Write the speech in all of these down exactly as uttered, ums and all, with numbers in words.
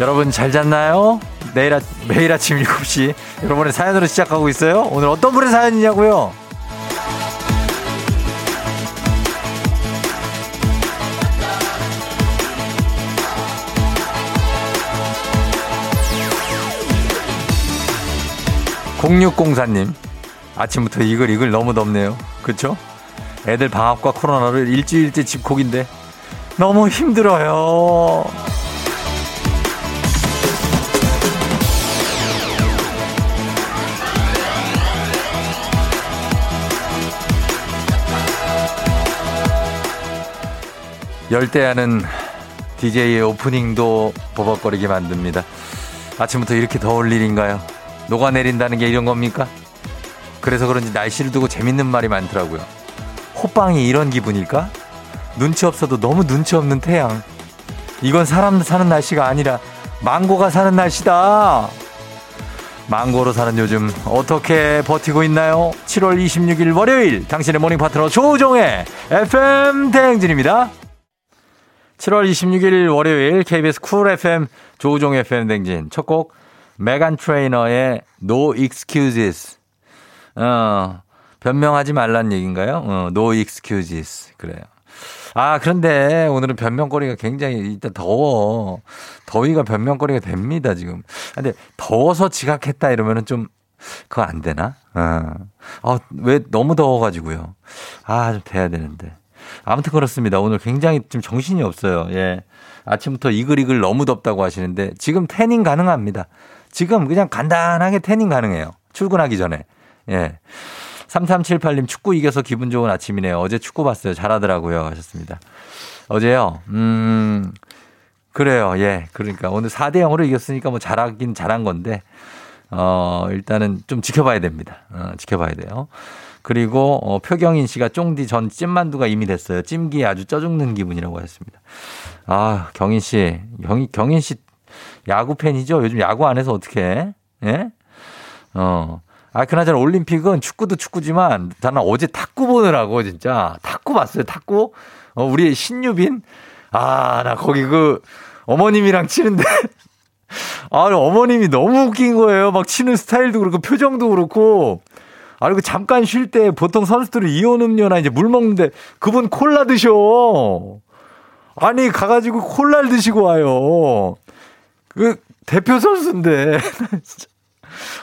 여러분 잘 잤나요? 내일 아, 매일 아침 일곱 시 여러분의 사연으로 시작하고 있어요. 오늘 어떤 분의 사연이냐고요? 공육공사님, 아침부터 이글이글 너무 덥네요. 그쵸? 애들 방학과 코로나로 일주일째 집콕인데 너무 힘들어요. 열대야는 디제이의 오프닝도 버벅거리게 만듭니다. 아침부터 이렇게 더울 일인가요? 녹아내린다는 게 이런 겁니까? 그래서 그런지 날씨를 두고 재밌는 말이 많더라고요. 호빵이 이런 기분일까? 눈치 없어도 너무 눈치 없는 태양. 이건 사람 사는 날씨가 아니라 망고가 사는 날씨다. 망고로 사는 요즘 어떻게 버티고 있나요? 칠월 이십육일 월요일, 당신의 모닝 파트너 조우종의 에프엠 대행진입니다. 칠월 이십육일 월요일 케이비에스 쿨 에프엠 조우종 에프엠 댕진. 첫 곡 메간 트레이너의 No Excuses. 어, 변명하지 말란 얘기인가요? 어, No Excuses. 그래요. 아, 그런데 오늘은 변명거리가 굉장히, 일단 더워. 더위가 변명거리가 됩니다, 지금. 근데 더워서 지각했다 이러면은 좀 그거 안 되나? 어. 아, 왜 너무 더워가지고요. 아, 좀 돼야 되는데. 아무튼 그렇습니다. 오늘 굉장히 좀 정신이 없어요. 예. 아침부터 이글이글 너무 덥다고 하시는데 지금 태닝 가능합니다. 지금 그냥 간단하게 태닝 가능해요. 출근하기 전에. 예. 삼삼칠팔님 축구 이겨서 기분 좋은 아침이네요. 어제 축구 봤어요. 잘하더라고요. 하셨습니다. 어제요. 음. 그래요. 예. 그러니까 오늘 사 대 영으로 이겼으니까 뭐 잘하긴 잘한 건데 어, 일단은 좀 지켜봐야 됩니다. 어, 지켜봐야 돼요. 그리고 어, 표경인 씨가 쫑디 전 찐만두가 이미 됐어요. 찜기에 아주 쪄죽는 기분이라고 하셨습니다. 아, 경인 씨. 경인, 경인 씨 야구 팬이죠? 요즘 야구 안 해서 어떡해? 예? 어. 아, 그나저나 올림픽은 축구도 축구지만 나는 어제 탁구 보느라고 진짜 탁구 봤어요. 탁구. 어, 우리 신유빈. 아, 나 거기 그 어머님이랑 치는데 아니, 어머님이 너무 웃긴 거예요. 막 치는 스타일도 그렇고 표정도 그렇고. 아, 그리고 잠깐 쉴 때 보통 선수들은 이온 음료나 이제 물 먹는데 그분 콜라 드셔. 아니, 가가지고 콜라를 드시고 와요. 그 대표 선수인데.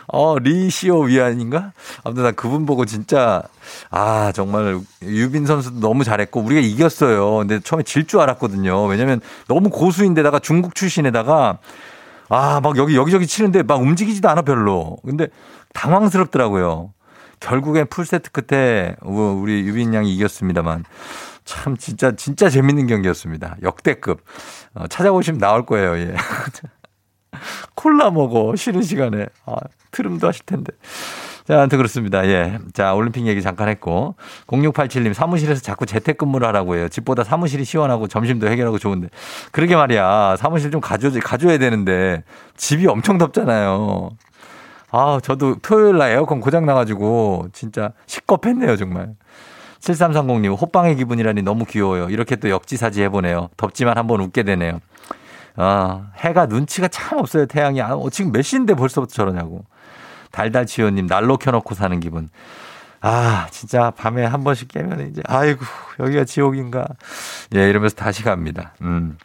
어, 리시오 위안인가? 아무튼 나 그분 보고 진짜, 아, 정말 유빈 선수도 너무 잘했고 우리가 이겼어요. 근데 처음에 질 줄 알았거든요. 왜냐면 너무 고수인데다가 중국 출신에다가 아, 막 여기, 여기저기 치는데 막 움직이지도 않아, 별로. 근데 당황스럽더라고요. 결국엔 풀세트 끝에 우리 유빈 양이 이겼습니다만. 참, 진짜, 진짜 재밌는 경기였습니다. 역대급. 어, 찾아보시면 나올 거예요, 예. 콜라 먹어, 쉬는 시간에. 아, 트름도 하실 텐데. 자, 아무튼 그렇습니다. 예. 자, 올림픽 얘기 잠깐 했고. 공육팔칠님, 사무실에서 자꾸 재택근무를 하라고 해요. 집보다 사무실이 시원하고 점심도 해결하고 좋은데. 그러게 말이야. 사무실 좀 가져, 가져야 되는데. 집이 엄청 덥잖아요. 아, 저도 토요일 날 에어컨 고장 나가지고 진짜 식겁했네요, 정말. 칠삼삼공님, 호빵의 기분이라니 너무 귀여워요. 이렇게 또 역지사지 해보네요. 덥지만 한번 웃게 되네요. 아, 해가 눈치가 참 없어요, 태양이. 아, 지금 몇 시인데 벌써부터 저러냐고. 달달치요님, 난로 켜놓고 사는 기분. 아, 진짜 밤에 한 번씩 깨면 이제, 아이고, 여기가 지옥인가. 예, 이러면서 다시 갑니다. 음.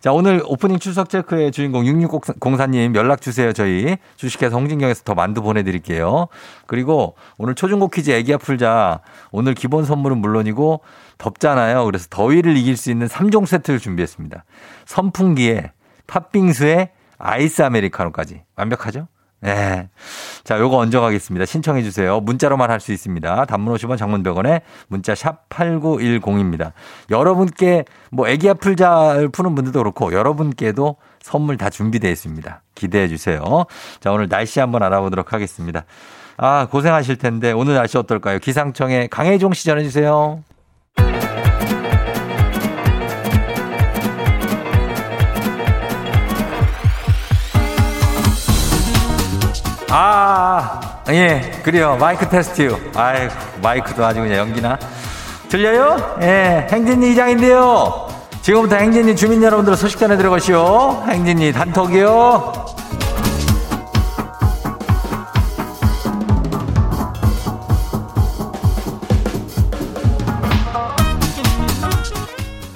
자, 오늘 오프닝 출석 체크의 주인공 육육공사님 연락 주세요. 저희 주식회사 홍진경에서 더 만두 보내드릴게요. 그리고 오늘 초중고 퀴즈 애기야 풀자. 오늘 기본 선물은 물론이고 덥잖아요. 그래서 더위를 이길 수 있는 삼 종 세트를 준비했습니다. 선풍기에 팥빙수에 아이스 아메리카노까지. 완벽하죠? 네. 자, 요거 얹어가겠습니다. 신청해 주세요. 문자로만 할 수 있습니다. 단문 오십 원, 장문 백 원에 문자 샵 팔구일공입니다. 여러분께 뭐 애기야 풀자를 푸는 분들도 그렇고 여러분께도 선물 다 준비되어 있습니다. 기대해 주세요. 자, 오늘 날씨 한번 알아보도록 하겠습니다. 아, 고생하실 텐데 오늘 날씨 어떨까요? 기상청에 강혜종 씨 전해 주세요. 아, 예, 그래요. 마이크 테스트요. 아이고, 마이크도 아주 그냥 연기나. 들려요? 예, 행진이 이장인데요. 지금부터 행진이 주민 여러분들 소식 전해드려가시오. 행진이 단톡이요.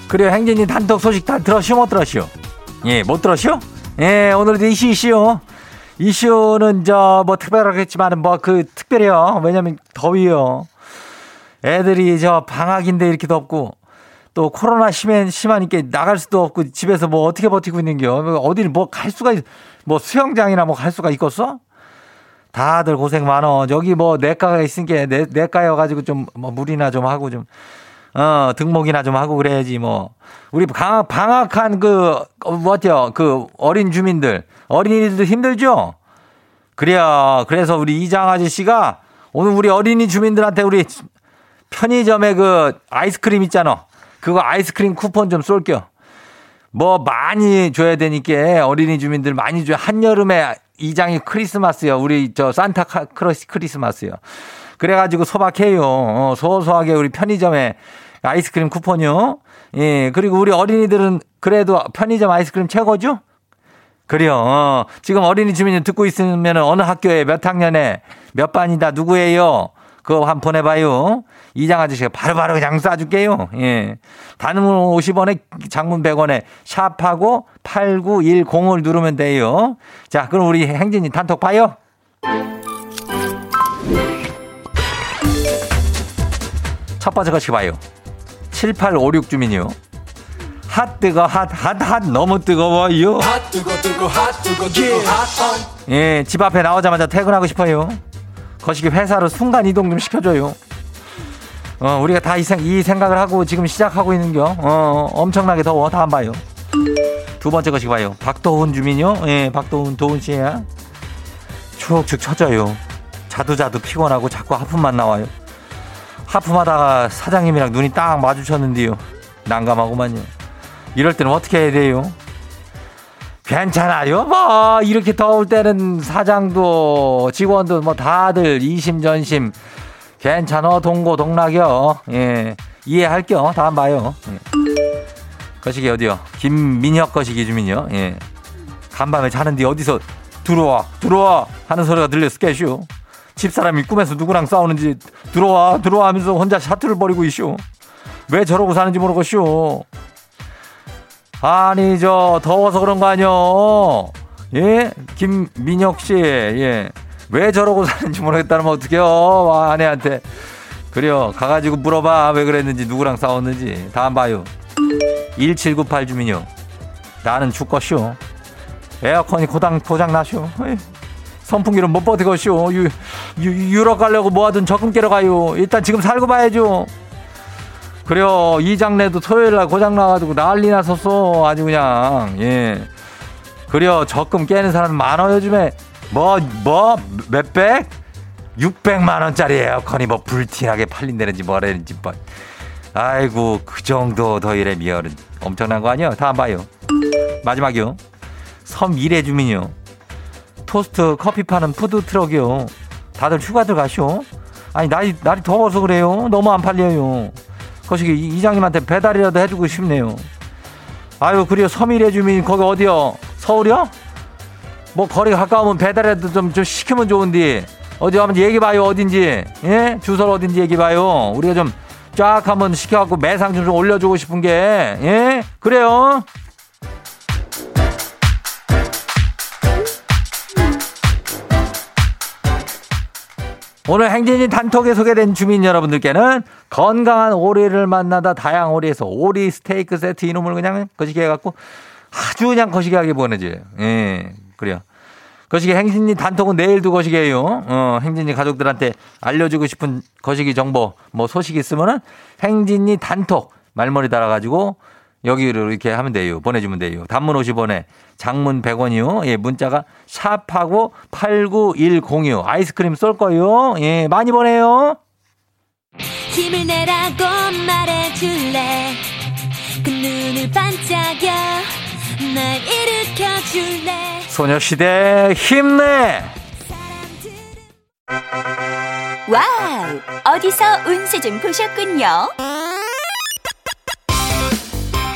그래요, 행진이 단톡 소식 다 들었시오? 못 들었시오? 예, 못 들었시오? 예, 오늘도 이슈 이슈요. 이슈는 저 뭐 특별하겠지만 뭐 그 특별해요. 왜냐면 더위요. 애들이 저 방학인데 이렇게 덥고 또 코로나 심해 심하니까 나갈 수도 없고 집에서 뭐 어떻게 버티고 있는겨? 어디를 뭐 갈 수가 있, 뭐 수영장이나 뭐 갈 수가 있겠어? 다들 고생 많어. 여기 뭐 내과가 있으니까 내 내과여가지고 좀 뭐 물이나 좀 하고 좀 어 등목이나 좀 하고 그래야지 뭐. 우리 방학 방학한 그 뭐죠? 그 어린 주민들 어린이들도 힘들죠? 그래요. 그래서 우리 이장 아저씨가 오늘 우리 어린이 주민들한테 우리 편의점에 그 아이스크림 있잖아. 그거 아이스크림 쿠폰 좀 쏠게요. 뭐 많이 줘야 되니까 어린이 주민들 많이 줘요. 한여름에 이장이 크리스마스요. 우리 저 산타 크로스 크리스마스요. 그래가지고 소박해요. 어, 소소하게 우리 편의점에 아이스크림 쿠폰이요. 예, 그리고 우리 어린이들은 그래도 편의점 아이스크림 최고죠? 그래요. 어, 지금 어린이 주민들 듣고 있으면 어느 학교에 몇 학년에 몇 반이다 누구예요? 그거 한번 보내봐요. 이장 아저씨가 바로바로 그냥 쏴줄게요. 예. 단문 오십 원에 장문 백 원에 샵하고 팔구일공을 누르면 돼요. 자, 그럼 우리 행진이 단톡 봐요. 첫 번째 것이 봐요. 칠팔오육 주민이요. 핫 뜨거 핫 핫 핫 너무 뜨거워요. 핫 뜨거 뜨거 핫 뜨거 뜨거 핫. 예, 집 앞에 나오자마자 퇴근하고 싶어요. 거시기 회사로 순간 이동 좀 시켜줘요. 어, 우리가 다 이 이 생각을 하고 지금 시작하고 있는겨. 어, 엄청나게 더워. 다 안 봐요. 두 번째 거시기 봐요. 박도훈 주민요. 예, 박도훈 도훈 씨야. 축축 쳐져요. 자두자두 피곤하고 자꾸 하품만 나와요. 하품하다가 사장님이랑 눈이 딱 마주쳤는데요. 난감하구만요. 이럴 때는 어떻게 해야 돼요? 괜찮아요. 뭐 이렇게 더울 때는 사장도 직원도 뭐 다들 이심전심 괜찮어 동고동락이요. 예, 이해할게요. 다음 봐요. 예. 거시기 어디요? 김민혁 거시기 주민요. 예, 간밤에 자는데 어디서 들어와 들어와 하는 소리가 들렸을 게슈. 집사람이 꿈에서 누구랑 싸우는지 들어와 들어와 하면서 혼자 샤투를 벌이고 있슈. 왜 저러고 사는지 모르겠슈. 아니 저 더워서 그런 거 아니요. 예, 김민혁씨, 예, 왜 저러고 사는지 모르겠다면 어떡해요 아내한테. 그래요, 가가지고 물어봐. 왜 그랬는지 누구랑 싸웠는지. 다음 봐요. 일칠구팔 주민요. 나는 죽겠슈. 에어컨이 고장, 고장 나슈. 선풍기는 못 버티겠슈. 유, 유, 유럽 가려고 모아둔 적금 깨러 가요. 일단 지금 살고 봐야죠. 그래요, 이장내도 토요일날 고장나가지고 난리 났었어. 아주 그냥. 예. 그래요, 적금 깨는 사람 많아요, 요즘에. 뭐, 뭐, 몇 백? 육백만 원짜리 에어컨이 뭐 불티나게 팔린다는지 뭐라는지. 뭐. 아이고, 그 정도 더일에 미열은 엄청난 거 아니에요? 다음 봐요. 마지막이요. 섬 일회 주민이요. 토스트 커피 파는 푸드트럭이요. 다들 휴가들 가시오. 아니, 날이, 날이 더워서 그래요. 너무 안 팔려요. 거시기 이장님한테 배달이라도 해주고 싶네요. 아유, 그래요, 섬일의 주민 거기 어디요? 서울이요? 뭐 거리가 가까우면 배달이라도 좀, 좀 시키면 좋은데 어디 한번 얘기봐요. 어딘지, 예? 주소를 어딘지 얘기봐요. 우리가 좀 쫙 한번 시켜갖고 매상 좀, 좀 올려주고 싶은 게, 예? 그래요. 오늘 행진이 단톡에 소개된 주민 여러분들께는 건강한 오리를 만나다 다양 오리에서 오리 스테이크 세트 이놈을 그냥 거시기 해갖고 아주 그냥 거시기하게 보내줘요. 예, 그래요. 거시기 행진이 단톡은 내일도 거시기예요. 어, 행진이 가족들한테 알려주고 싶은 거시기 정보, 뭐 소식 있으면은 행진이 단톡 말머리 달아가지고 여기로 이렇게 하면 돼요. 보내주면 돼요. 단문 오십 원에 장문 백 원이요. 예, 문자가 샵하고 팔구일공이요. 아이스크림 쏠 거요. 예, 많이 보내요. 힘을 내라고 말해줄래. 그 눈을 반짝여 날 일으켜줄래. 소녀시대 힘내. 와우, 어디서 운세 좀 보셨군요.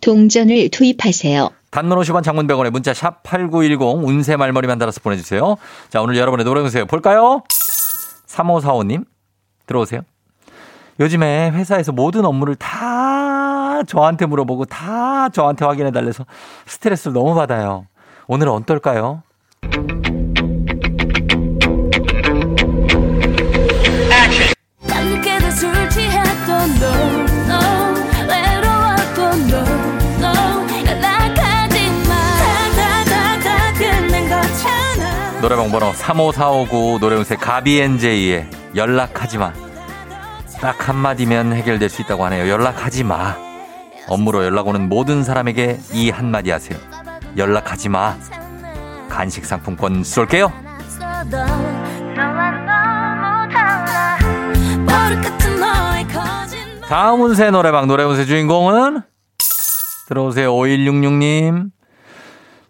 동전을 투입하세요. 단문 오십 원, 장문 백 원에 문자 샵 팔구일공 운세 말머리만 달아서 보내주세요. 자, 오늘 여러분의 노래 운세 볼까요? 삼오사오님 들어오세요. 요즘에 회사에서 모든 업무를 다 저한테 물어보고 다 저한테 확인해달래서 스트레스를 너무 받아요. 오늘은 어떨까요? 노래방 번호 삼오사오구 노래운세 가비엔제이의 연락하지마. 딱 한마디면 해결될 수 있다고 하네요. 연락하지마. 업무로 연락 오는 모든 사람에게 이 한마디 하세요. 연락하지마. 간식 상품권 쏠게요. 다음 운세 노래방 노래운세 주인공은 들어오세요. 오일육육님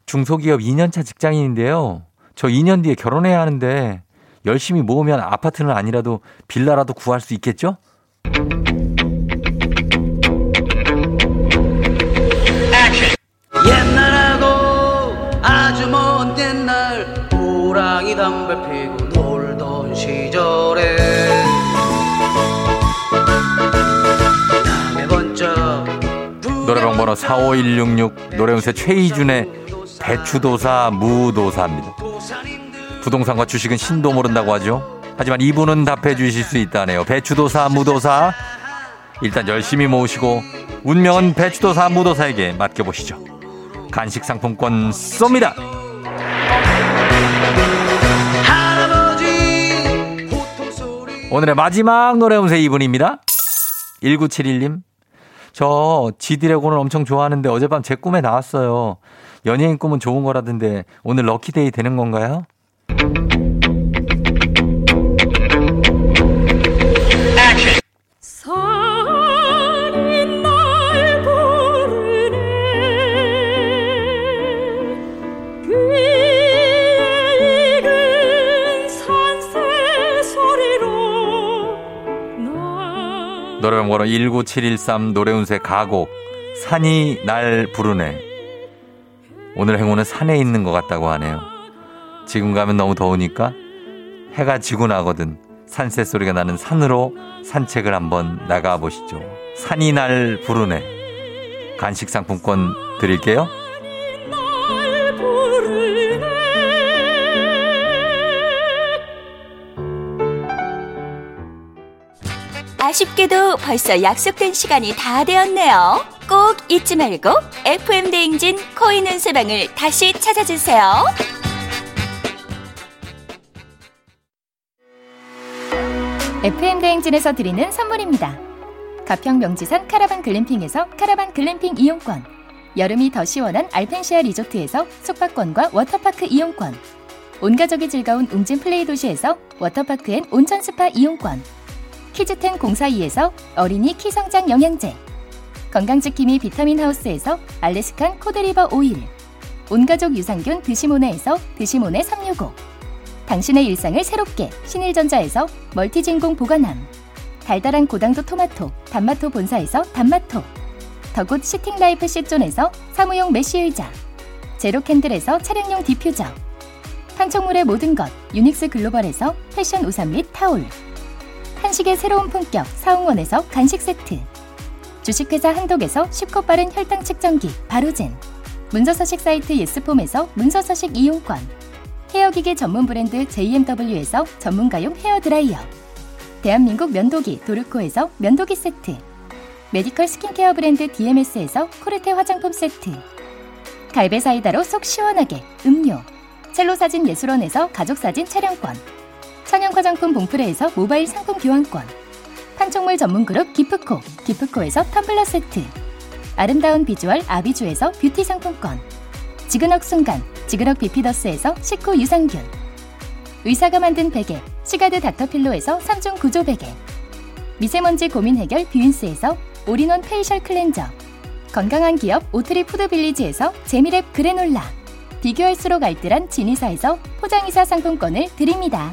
중소기업 이 년차 직장인인데요. 저 이 년 뒤에 결혼해야 하는데 열심히 모으면 아파트는 아니라도 빌라라도 구할 수 있겠죠? 옛날하고 아주 먼 옛날 호랑이 담배 피고 놀던 시절에 남의 번쩍 노래방 번호 사오일육육 노래운세 최희준의 배추도사 무도사입니다. 부동산과 주식은 신도 모른다고 하죠. 하지만 이분은 답해 주실 수 있다네요. 배추도사 무도사. 일단 열심히 모으시고 운명은 배추도사 무도사에게 맡겨보시죠. 간식 상품권 쏩니다. 오늘의 마지막 노래 운세 이분입니다. 일구칠일님 저 지드래곤을 엄청 좋아하는데 어젯밤 제 꿈에 나왔어요. 연예인 꿈은 좋은 거라던데 오늘 럭키데이 되는 건가요? 노래방 번호 일구칠일삼 노래운세 가곡 산이 날 부르네. 오늘 행운은 산에 있는 것 같다고 하네요. 지금 가면 너무 더우니까 해가 지고 나거든 산새 소리가 나는 산으로 산책을 한번 나가보시죠. 산이 날 부르네. 간식 상품권 드릴게요. 아쉽게도 벌써 약속된 시간이 다 되었네요. 꼭 잊지 말고 에프엠 대행진 코인 운세방을 다시 찾아주세요. 에프엠 대행진에서 드리는 선물입니다. 가평 명지산 카라반 글램핑에서 카라반 글램핑 이용권, 여름이 더 시원한 알펜시아 리조트에서 숙박권과 워터파크 이용권, 온가족이 즐거운 웅진 플레이 도시에서 워터파크 앤 온천 스파 이용권, 키즈텐 공사이에서 어린이 키성장 영양제, 건강지킴이 비타민하우스에서 알래스칸 코드리버 오일, 온가족 유산균 드시모네에서 드시모네 삼백육십오, 당신의 일상을 새롭게 신일전자에서 멀티진공 보관함, 달달한 고당도 토마토 단마토 본사에서 단마토, 더굿 시팅라이프 시존에서 사무용 메쉬의자, 제로캔들에서 차량용 디퓨저, 판촉물의 모든 것 유닉스 글로벌에서 패션 우산 및 타올, 한식의 새로운 품격 사홍원에서 간식 세트, 주식회사 한독에서 쉽고 빠른 혈당 측정기 바로젠, 문서서식 사이트 예스폼에서 문서서식 이용권, 헤어기계 전문 브랜드 제이엠더블유에서 전문가용 헤어드라이어, 대한민국 면도기 도르코에서 면도기 세트, 메디컬 스킨케어 브랜드 디엠에스에서 코르테 화장품 세트, 갈베 사이다로 속 시원하게 음료, 첼로사진 예술원에서 가족사진 촬영권, 천연 화장품 봉프레에서 모바일 상품 교환권, 판촉물 전문 그룹 기프코, 기프코에서 텀블러 세트, 아름다운 비주얼 아비주에서 뷰티 상품권, 지그넉 순간, 지그넉 비피더스에서 식후 유산균, 의사가 만든 베개, 시가드 닥터필로에서 삼 중 구조 베개, 미세먼지 고민 해결 뷰인스에서 올인원 페이셜 클렌저, 건강한 기업 오트리 푸드빌리지에서 재미랩 그래놀라, 비교할수록 알뜰한 진이사에서 포장이사 상품권을 드립니다.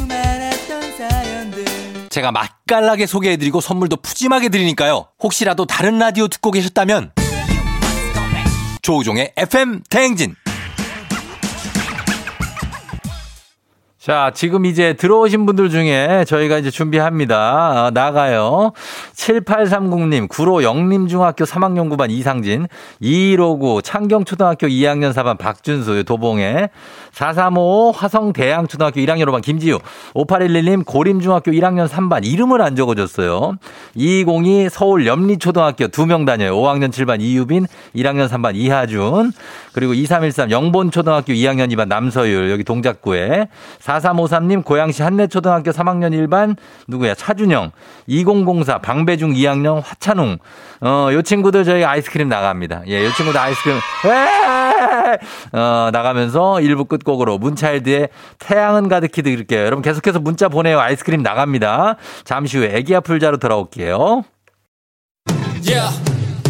제가 맛깔나게 소개해드리고 선물도 푸짐하게 드리니까요. 혹시라도 다른 라디오 듣고 계셨다면 조우종의 에프엠 대행진. 자, 지금 이제 들어오신 분들 중에 저희가 이제 준비합니다. 아, 나가요. 칠팔삼공 님, 구로 영림중학교 삼 학년 구반 이상진, 이일오구 창경초등학교 이 학년 사반 박준수, 도봉에, 사삼오오 화성대양초등학교 일 학년 오반 김지우, 오팔일일 님, 고림중학교 일 학년 삼반, 이름을 안 적어줬어요. 이이공이 서울 염리초등학교 두 명 다녀요. 오 학년 칠반 이유빈, 일 학년 삼반 이하준, 그리고 이삼일삼 영본초등학교 이 학년 이반 남서율, 여기 동작구에, 사삼오삼 님 고양시 한내초등학교 삼 학년 일반 누구야 차준영, 이공공사 방배중 이 학년 화찬웅. 어, 요 친구들 저희 아이스크림 나갑니다. 예, 요 친구들 아이스크림 어, 나가면서 일 부 끝곡으로 문차일드의 태양은 가득히 들을게요. 여러분 계속해서 문자 보내요. 아이스크림 나갑니다. 잠시 후에 애기야 풀자로 돌아올게요. Yeah,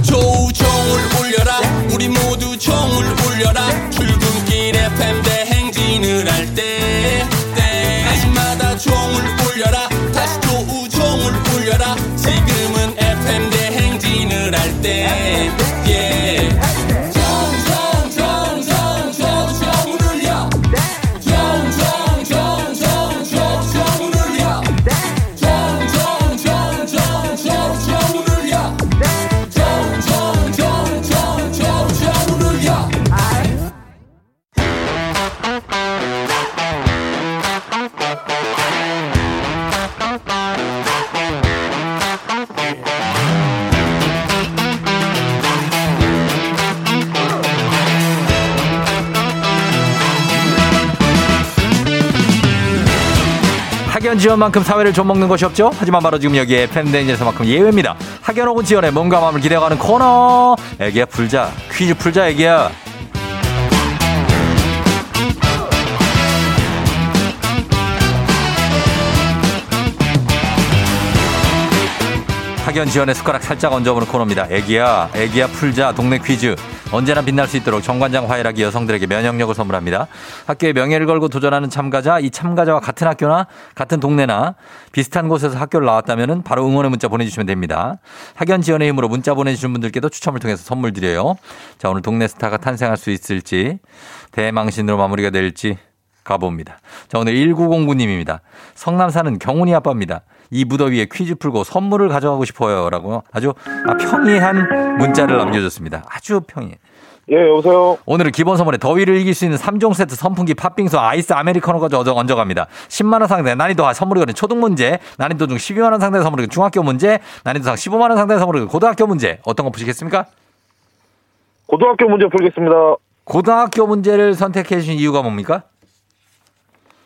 조우종을 울려라. 우리 모두 종을 울려라. 출근길 에프엠 대행진을 할 때. 종을 울려라. 다시 조우종을 울려라. 지금은 에프엠 대행진을 할 때. 예. 종종종종 조우종을 울려. 종종종종 조우종을 울려. 종종종종 조우종을 울려. 종종종종 조우종을 울려. 학연 지원만큼 사회를 좀먹는 것이 없죠. 하지만 바로 지금 여기 에프엠 대행진에서만큼 예외입니다. 학연 혹은 지원의 몸과 마음을 기대어가는 코너. 애기야 풀자. 퀴즈 풀자 애기야. 학연 지원의 숟가락 살짝 얹어보는 코너입니다. 애기야 애기야 풀자. 동네 퀴즈. 언제나 빛날 수 있도록 정관장 화이락이 여성들에게 면역력을 선물합니다. 학교에 명예를 걸고 도전하는 참가자, 이 참가자와 같은 학교나 같은 동네나 비슷한 곳에서 학교를 나왔다면 바로 응원의 문자 보내주시면 됩니다. 학연 지원의 힘으로 문자 보내주신 분들께도 추첨을 통해서 선물 드려요. 자, 오늘 동네 스타가 탄생할 수 있을지 대망신으로 마무리가 될지 가봅니다. 자, 오늘 일구공구 님입니다. 성남 사는 경훈이 아빠입니다. 이 무더위에 퀴즈 풀고 선물을 가져가고 싶어요. 라고 아주 평이한 문자를 남겨줬습니다. 아주 평이해. 예, 여보세요. 오늘은 기본 선물에 더위를 이길 수 있는 삼 종 세트 선풍기, 팥빙수, 아이스 아메리카노까지 얹어갑니다. 십만 원 상대 난이도 선물이거든 초등 문제, 난이도 중 십이만 원 상대 선물이거든 중학교 문제, 난이도 상 십오만 원 상대 선물이거든 고등학교 문제. 어떤 거 푸시겠습니까? 고등학교 문제 풀겠습니다. 고등학교 문제를 선택해 주신 이유가 뭡니까?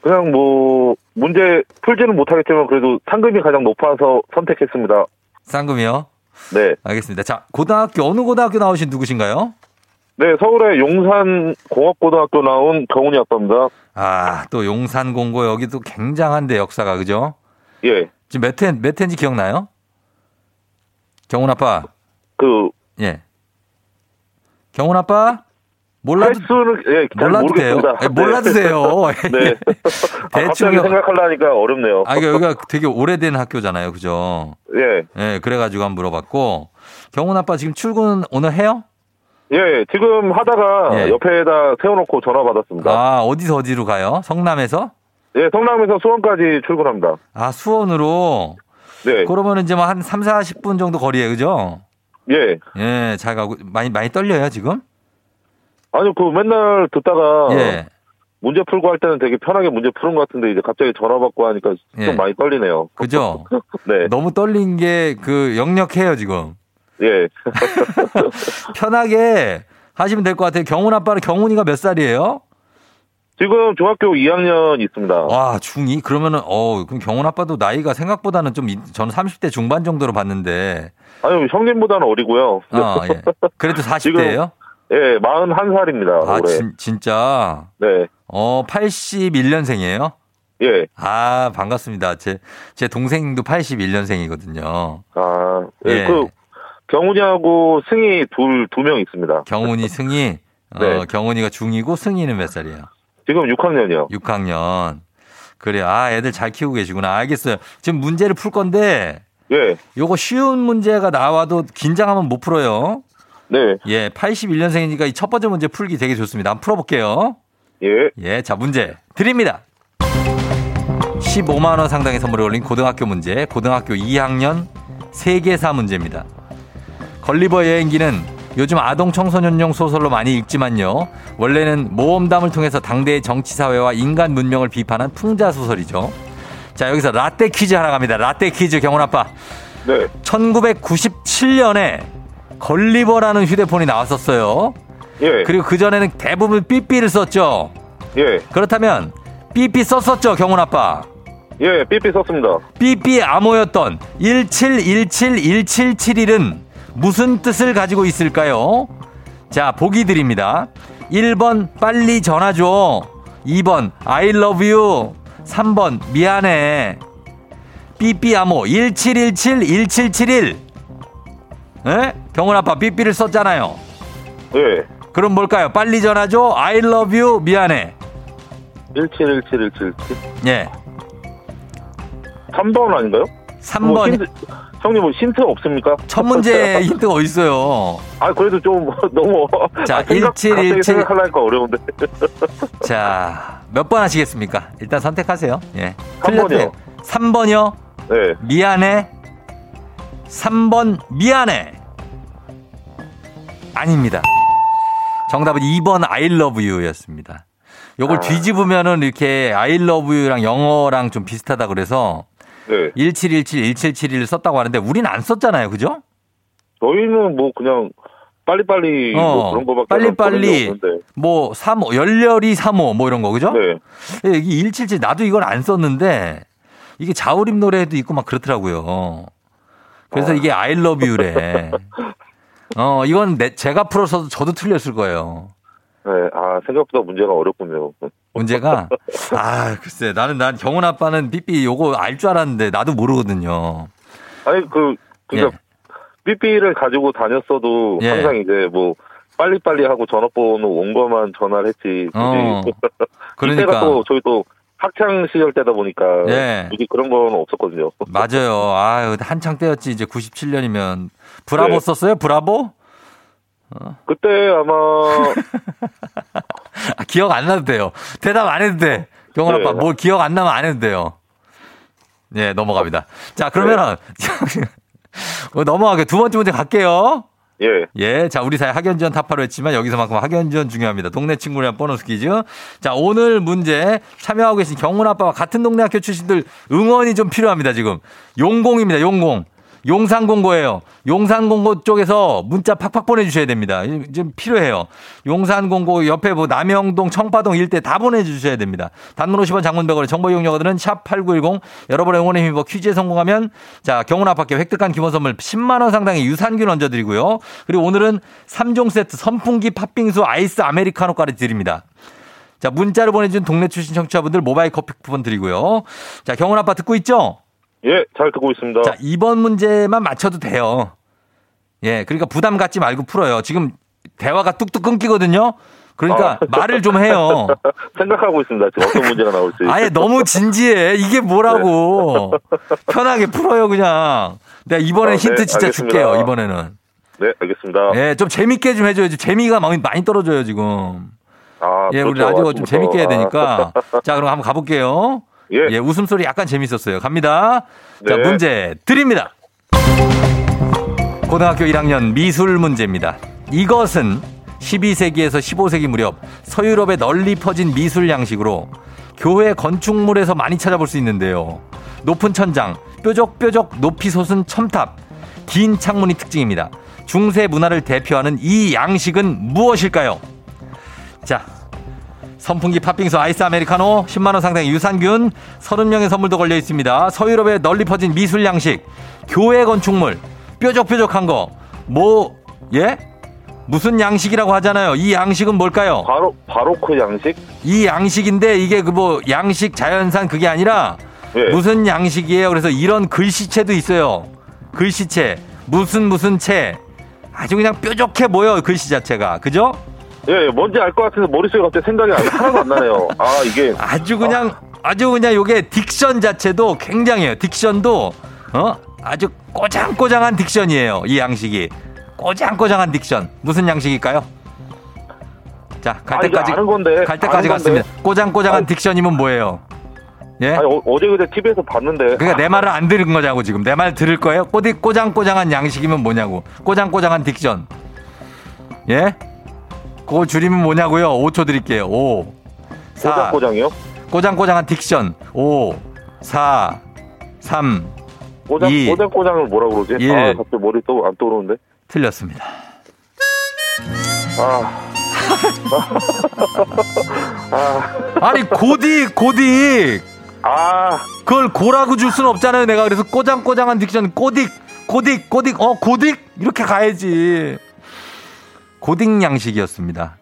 그냥 뭐 문제 풀지는 못하겠지만 그래도 상금이 가장 높아서 선택했습니다. 상금이요? 네. 알겠습니다. 자, 고등학교 어느 고등학교 나오신 누구신가요? 네, 서울의 용산공업고등학교 나온 경훈이 아빠입니다. 아, 또 용산공고 여기도 굉장한데 역사가 그죠? 예. 지금 몇 회, 몇 회인지 기억나요? 경훈 아빠. 그 예. 경훈 아빠. 몰라도 수는 예, 몰라도 돼요. 네. 몰라도 돼요. 네. 대충 아, 생각하려니까 어렵네요. 아, 이게 여기가 되게 오래된 학교잖아요, 그죠? 예. 예, 그래가지고 한번 물어봤고 경훈 아빠 지금 출근 오늘 해요? 예, 지금 하다가 예. 옆에다 세워놓고 전화 받았습니다. 아, 어디서 어디로 가요? 성남에서? 예, 성남에서 수원까지 출근합니다. 아, 수원으로. 네. 그러면 이제 뭐 한 삼, 사십 분 정도 거리에 그죠? 예. 예, 잘 가고 많이 많이 떨려요 지금? 아니요, 그 맨날 듣다가 예. 문제 풀고 할 때는 되게 편하게 문제 푸는 것 같은데 이제 갑자기 전화 받고 하니까 예. 좀 많이 떨리네요. 그죠? 네. 너무 떨린 게 그 역력해요 지금. 예. 편하게 하시면 될 것 같아요. 경훈 아빠는 경훈이가 몇 살이에요? 지금 중학교 이 학년 있습니다. 와, 중이? 그러면은, 어 그럼 경훈 아빠도 나이가 생각보다는 좀, 저는 삼십 대 중반 정도로 봤는데. 아니, 형님보다는 어리고요. 아, 예. 그래도 사십 대예요? 예, 마흔한 살입니다. 아, 올해. 진, 진짜? 네. 어, 팔십일 년생이에요? 예. 아, 반갑습니다. 제, 제 동생도 팔십일 년생이거든요. 아, 예. 예. 그, 경훈이하고 승희 둘, 두 명 있습니다. 경훈이, 승희? 어, 네. 경훈이가 중이고 승희는 몇 살이에요? 지금 육 학년이요. 육 학년. 그래요. 아, 애들 잘 키우고 계시구나. 알겠어요. 지금 문제를 풀 건데. 예. 요거 쉬운 문제가 나와도 긴장하면 못 풀어요. 네. 예. 팔십일 년생이니까 이 첫 번째 문제 풀기 되게 좋습니다. 한번 풀어볼게요. 예. 예. 자, 문제 드립니다. 십오만 원 상당의 선물을 올린 고등학교 문제. 고등학교 이 학년 세계사 문제입니다. 걸리버 여행기는 요즘 아동 청소년용 소설로 많이 읽지만요. 원래는 모험담을 통해서 당대의 정치사회와 인간 문명을 비판한 풍자 소설이죠. 자, 여기서 라떼 퀴즈 하나 갑니다. 라떼 퀴즈 경훈 아빠. 네. 천구백구십칠 년에 걸리버라는 휴대폰이 나왔었어요. 예. 그리고 그전에는 대부분 삐삐를 썼죠. 예. 그렇다면 삐삐 썼었죠, 경훈 아빠. 예, 삐삐 썼습니다. 삐삐 암호였던 일칠일칠일칠칠일은 무슨 뜻을 가지고 있을까요? 자, 보기 드립니다. 일 번 빨리 전화줘, 이 번 I love you, 삼 번 미안해. 삐삐암호 일칠일칠일칠칠일. 에? 경훈 아빠 삐삐를 썼잖아요. 네. 그럼 뭘까요? 빨리 전화줘, I love you, 미안해. 일칠일칠일칠칠. 예. 삼 번 아닌가요? 삼 번. 뭐 힌트, 형님 뭐 힌트 없습니까? 첫 문제 힌트가 어딨어요? 아, 그래도 좀 너무. 자, 일칠일칠. 생각하려니까 어려운데. 자, 몇 번 하시겠습니까? 일단 선택하세요. 예. 삼 번이요. 삼 번이요? 네. 미안해. 삼 번 미안해. 아닙니다. 정답은 이 번 I love you 였습니다. 요걸 아. 뒤집으면은 이렇게 I love you랑 영어랑 좀 비슷하다 그래서 네. 일칠일칠일칠칠일을 썼다고 하는데 우린 안 썼잖아요. 그죠? 저희는 뭐 그냥 빨리빨리 어, 뭐 그런 거밖에 빨리빨리 뭐 삼호, 열렬히 삼호 뭐 이런 거. 그죠? 네. 이게 일칠칠 나도 이걸 안 썼는데 이게 자우림 노래도 있고 막 그렇더라고요. 그래서 어. 이게 I love you래. 어, 이건 내, 제가 풀어서 저도 틀렸을 거예요. 네. 아, 생각보다 문제가 어렵군요. 문제가 아 글쎄 나는 난 경훈 아빠는 삐삐 요거 알 줄 알았는데 나도 모르거든요. 아니 그 그러니까 예. 삐삐를 가지고 다녔어도 예. 항상 이제 뭐 빨리빨리 하고 전화번호 온 거만 전화를 했지. 어, 그러니까 이때가 또 저희 또 학창 시절 때다 보니까 예. 굳이 그런 건 없었거든요. 맞아요. 아 한창 때였지. 이제 구십칠 년이면 브라보 네. 썼어요? 브라보? 어. 그때 아마 아, 기억 안 나도 돼요. 대답 안 해도 돼. 경훈 아빠 네. 뭐 기억 안 나면 안 해도 돼요. 예, 넘어갑니다. 자, 그러면은 네. 넘어가게 두 번째 문제 갈게요. 예. 예. 자, 우리 사회 학연지원 타파로 했지만 여기서만큼 학연지원 중요합니다. 동네 친구랑 보너스 퀴즈. 자, 오늘 문제 참여하고 계신 경훈 아빠와 같은 동네 학교 출신들 응원이 좀 필요합니다. 지금 용공입니다. 용공. 용산공고예요. 용산공고 쪽에서 문자 팍팍 보내주셔야 됩니다. 지금 필요해요. 용산공고 옆에 뭐 남영동, 청파동 일대 다 보내주셔야 됩니다. 단문 오십 원, 장문 백 원의 정보 이용료들은 샵팔구일공. 여러분의 응원의 힘입어 퀴즈에 성공하면 자 경훈 아빠께 획득한 기본 선물 십만 원 상당의 유산균 얹어드리고요. 그리고 오늘은 삼 종 세트 선풍기, 팥빙수, 아이스 아메리카노까지 드립니다. 자 문자를 보내준 동네 출신 청취자분들 모바일 커피 쿠폰 드리고요. 자 경훈 아빠 듣고 있죠? 예, 잘 듣고 있습니다. 자, 이번 문제만 맞춰도 돼요. 예, 그러니까 부담 갖지 말고 풀어요. 지금 대화가 뚝뚝 끊기거든요. 그러니까 아. 말을 좀 해요. 생각하고 있습니다. 지금 어떤 문제가 나올지. 아예 너무 진지해. 이게 뭐라고. 네. 편하게 풀어요, 그냥. 내가 이번에 아, 힌트 네, 진짜 알겠습니다. 줄게요, 이번에는. 네, 알겠습니다. 예, 좀 재밌게 좀 해줘야지. 재미가 많이 떨어져요, 지금. 아, 예, 그렇죠. 우리 라디오가 좀 재밌게 해야 되니까. 자, 그럼 한번 가볼게요. 예. 예, 웃음소리 약간 재밌었어요. 갑니다. 네. 자, 문제 드립니다. 고등학교 일 학년 미술 문제입니다. 이것은 십이 세기에서 십오 세기 무렵 서유럽에 널리 퍼진 미술 양식으로 교회 건축물에서 많이 찾아볼 수 있는데요. 높은 천장, 뾰족뾰족 높이 솟은 첨탑, 긴 창문이 특징입니다. 중세 문화를 대표하는 이 양식은 무엇일까요? 자, 선풍기 팥빙수 아이스 아메리카노 십만 원 상당의 유산균, 삼십 명의 선물도 걸려 있습니다. 서유럽에 널리 퍼진 미술 양식, 교회 건축물, 뾰족뾰족한 거, 뭐, 예? 무슨 양식이라고 하잖아요. 이 양식은 뭘까요? 바로, 바로크 양식? 이 양식인데 이게 그 뭐 양식 자연산 그게 아니라 예. 무슨 양식이에요? 그래서 이런 글씨체도 있어요. 글씨체. 무슨 무슨 채. 아주 그냥 뾰족해 보여 글씨 자체가. 그죠? 예, 뭔지 알 것 같아서 머릿속에 갑자기 생각이 하나도 안 나네요. 아, 이게. 아주 그냥, 아. 아주 그냥 요게 딕션 자체도 굉장해요. 딕션도, 어? 아주 꼬장꼬장한 딕션이에요. 이 양식이. 꼬장꼬장한 딕션. 무슨 양식일까요? 자, 갈 때까지. 아, 건데. 갈 때까지 갔습니다. 건데. 꼬장꼬장한 아니, 딕션이면 뭐예요? 예? 아니, 어, 어제 그제 티비에서 봤는데. 그러니까 내 말을 안 들은 거냐고 지금. 내 말 들을 거예요? 꼬디, 꼬장꼬장한 양식이면 뭐냐고. 꼬장꼬장한 딕션. 예? 그거 줄이면 뭐냐고요? 오 초 드릴게요. 오. 사. 꼬장꼬장이요? 꼬장꼬장한 딕션. 오. 사. 삼. 꼬장, 이. 꼬장꼬장을 뭐라고 그러지? 일. 아, 갑자기 머리 또 안 떠오르는데? 틀렸습니다. 아. 아니, 고딕, 고딕. 아. 그걸 고라고 줄 순 없잖아요. 내가 그래서 꼬장꼬장한 딕션, 고딕, 고딕, 고딕, 어, 고딕? 이렇게 가야지. 고딕 양식이었습니다.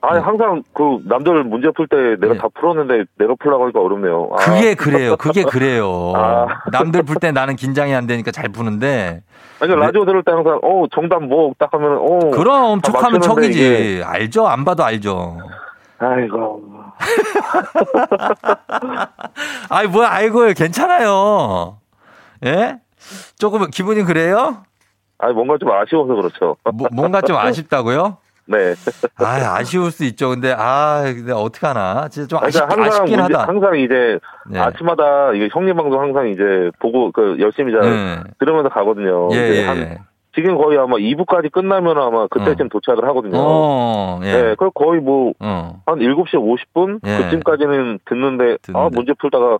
아니, 항상 그 남들 문제 풀 때 내가 네. 다 풀었는데 내가 풀라고 하니까 어렵네요. 아. 그게 그래요. 그게 그래요. 아. 남들 풀 때 나는 긴장이 안 되니까 잘 푸는데. 아니, 라디오 들을 때 항상, 어, 정답 뭐, 딱 하면, 어. 그럼, 척 하면 척이지. 이게. 알죠? 안 봐도 알죠. 아이고. 아이, 뭐야, 아이고, 괜찮아요. 예? 조금 기분이 그래요? 아니, 뭔가 좀 아쉬워서 그렇죠. 뭐, 뭔가 좀 아쉽다고요? 네. 아, 아쉬울 수 있죠. 근데, 아, 근데 어떡하나. 진짜 좀 아쉽, 그러니까 아쉽긴 문제, 하다. 항상 이제 네. 아침마다 이게 형님 방송 항상 이제 보고 그 열심히 잘 네. 들으면서 가거든요. 예, 예, 한, 예. 지금 거의 아마 이 부까지 끝나면 아마 그때쯤 어. 도착을 하거든요. 어, 예. 네. 그럼 거의 뭐, 어. 한 일곱 시 오십 분? 예. 그쯤까지는 듣는데, 듣는데, 아, 문제 풀다가,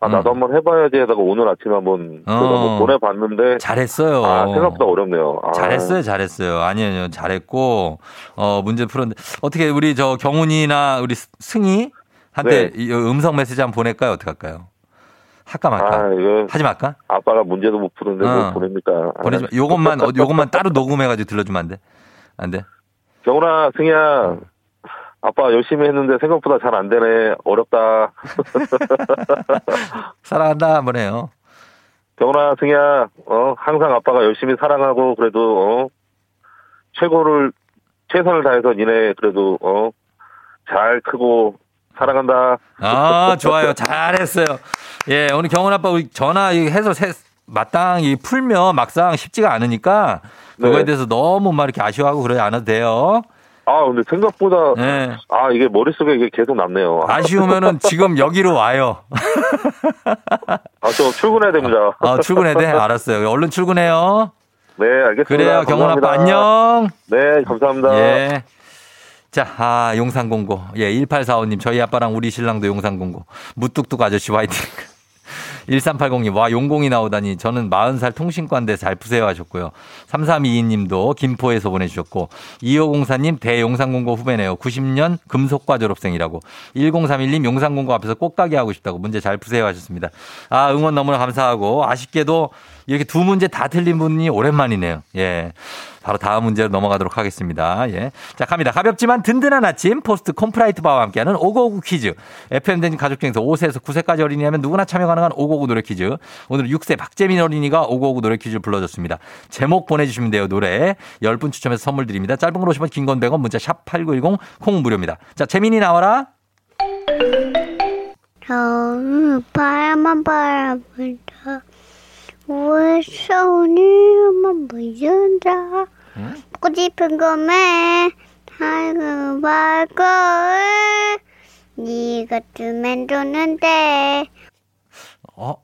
아, 나도 음. 한번 해봐야지 하다가 오늘 아침에 한번 어. 보내봤는데. 잘했어요. 아, 생각보다 어렵네요. 아. 잘했어요, 잘했어요. 아니요, 잘했고, 어, 문제 풀었는데. 어떻게 우리 저 경훈이나 우리 승희? 한테 네. 음성 메시지 한번 보낼까요? 어떡할까요? 할까 말까? 아, 이거. 하지 말까? 아빠가 문제도 못 푸는데 어. 뭐 보냅니까? 보내지 마. 요것만, 요것만 따로 녹음해가지고 들려주면 안 돼? 안 돼? 경훈아, 승희야. 아빠 열심히 했는데 생각보다 잘 안 되네. 어렵다. 사랑한다 한번 해요. 경훈아, 승희야, 어, 항상 아빠가 열심히 사랑하고 그래도 어, 최고를 최선을 다해서 니네 그래도 어, 잘 크고 사랑한다. 아, 좋아요. 잘했어요. 예, 오늘 경훈 아빠 우리 전화 해서 세, 마땅히 풀면 막상 쉽지가 않으니까 그거에 네. 대해서 너무 막 이렇게 아쉬워하고 그러지 않아도 돼요. 아, 근데 생각보다, 네. 아, 이게 머릿속에 이게 계속 남네요. 아쉬우면은 지금 여기로 와요. 아, 저 출근해야 됩니다. 아, 아, 출근해야 돼? 알았어요. 얼른 출근해요. 네, 알겠습니다. 그래요. 경훈 아빠 안녕. 네, 감사합니다. 예. 자, 아, 용산공고. 예, 일팔사오 님. 저희 아빠랑 우리 신랑도 용산공고. 무뚝뚝 아저씨 화이팅. 일삼팔공 님, 와, 용공이 나오다니. 저는 마흔 살 통신과인데 잘 푸세요 하셨고요. 삼삼이이 님도 김포에서 보내주셨고, 이오공사 님, 대용산공고 후배네요. 구십 년 금속과 졸업생이라고. 일공삼일 님, 용산공고 앞에서 꽃가게 하고 싶다고 문제 잘 푸세요 하셨습니다. 아, 응원 너무나 감사하고, 아쉽게도 이렇게 두 문제 다 틀린 분이 오랜만이네요. 예. 바로 다음 문제로 넘어가도록 하겠습니다. 예. 자, 갑니다. 가볍지만 든든한 아침 포스트 콤프라이트 바와 함께하는 오고오구 퀴즈. 에프엠 댄진 가족중에서 오 세에서 구 세까지 어린이 하면 누구나 참여 가능한 오고오구 노래 퀴즈. 오늘은 육 세 박재민 어린이가 오고오구 노래 퀴즈를 불러줬습니다. 제목 보내주시면 돼요. 노래. 십 분 추첨해서 선물 드립니다. 짧은 걸 오시면 긴 건 백 원 문자 샵 팔구일공 콩 무료입니다. 자, 재민이 나와라. 저는 바람만 바라본다. 왜 소리만 보인다. 꼬집은 거매 아이고 말걸 니 같은 맴도는데. 어?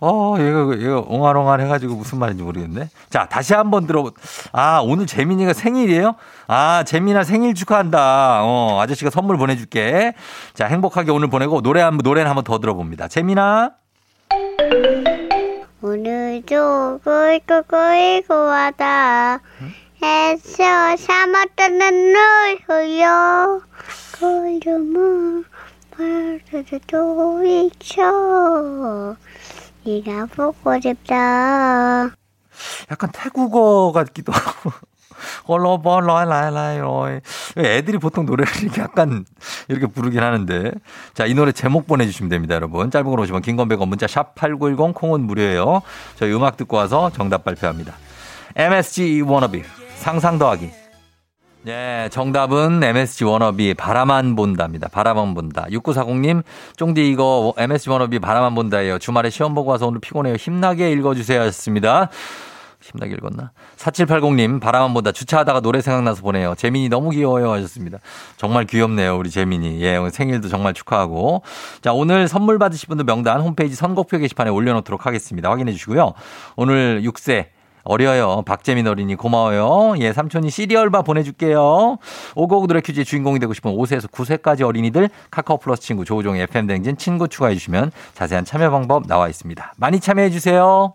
어, 얘가, 얘가 옹알옹알 해가지고 무슨 말인지 모르겠네. 자, 다시 한번 들어, 아, 오늘 재민이가 생일이에요? 아, 재민아 생일 축하한다. 어, 아저씨가 선물 보내줄게. 자, 행복하게 오늘 보내고 노래 한, 노래는 한번 더 들어봅니다. 재민아. 오늘도 꿀꿀꿀이 고하다. 해서 삼았다는 노래요. 고요마 바르르도 있죠. 네가 보고 싶다. 약간 태국어 같기도 하고. 애들이 보통 노래를 이렇게 약간 이렇게 부르긴 하는데. 자, 이 노래 제목 보내주시면 됩니다, 여러분. 짧은 걸 오시면 긴건 백원 문자 샵 팔구일공 콩은 무료예요. 저희 음악 듣고 와서 정답 발표합니다. 엠에스지 워너비 상상 더하기. 네, 정답은 엠에스지 워너비 바라만 본다입니다. 바라만 본다. 육구사공님 쫑디 이거 엠에스지 워너비 바라만 본다예요. 주말에 시험 보고 와서 오늘 피곤해요. 힘나게 읽어주세요 하셨습니다. 힘나게 읽었나? 사칠팔공님 바라만 본다. 주차하다가 노래 생각나서 보내요. 재민이 너무 귀여워요 하셨습니다. 정말 귀엽네요 우리 재민이. 예, 오늘 생일도 정말 축하하고. 자, 오늘 선물 받으실 분들 명단 홈페이지 선곡표 게시판에 올려놓도록 하겠습니다. 확인해 주시고요. 오늘 육 세 어려요. 박재민 어린이 고마워요. 예, 삼촌이 시리얼바 보내줄게요. 오고오구 노래 퀴즈의 주인공이 되고 싶은 오 세에서 구 세까지 어린이들 카카오 플러스 친구 조우종의 에프엠 댕진 친구 추가해 주시면 자세한 참여 방법 나와 있습니다. 많이 참여해 주세요.